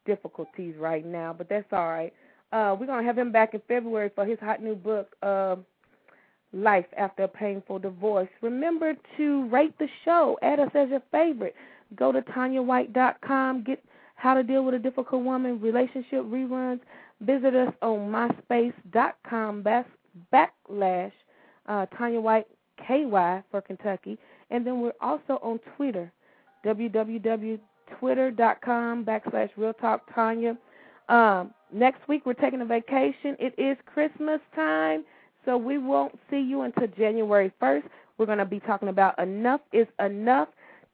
difficulties right now, but that's all right. We're going to have him back in February for his hot new book, Life After a Painful Divorce. Remember to rate the show. Add us as your favorite. Go to TanyaWhite.com. Get How to Deal with a Difficult Woman, Relationship Reruns. Visit us on myspace.com/Tanya White, KY for Kentucky. And then we're also on Twitter, www.twitter.com/Real Talk Tanya. Next week we're taking a vacation. It is Christmas time, so we won't see you until January 1st. We're going to be talking about Enough is Enough.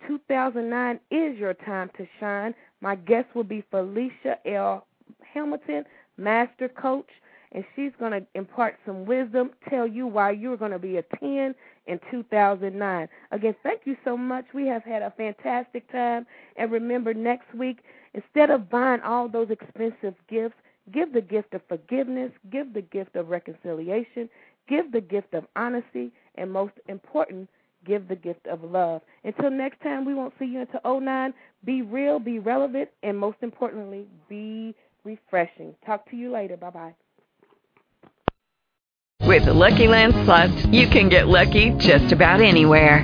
2009 is your time to shine. My guest will be Felicia L. Hamilton, master coach, and she's going to impart some wisdom, tell you why you're going to be a 10 in 2009. Again, thank you so much. We have had a fantastic time. And remember, next week, instead of buying all those expensive gifts, give the gift of forgiveness, give the gift of reconciliation, give the gift of honesty, and most important, give the gift of love. Until next time, we won't see you until 09. Be real, be relevant, and most importantly, be refreshing. Talk to you later. Bye-bye. With the Lucky Land Slots, you can get lucky just about anywhere.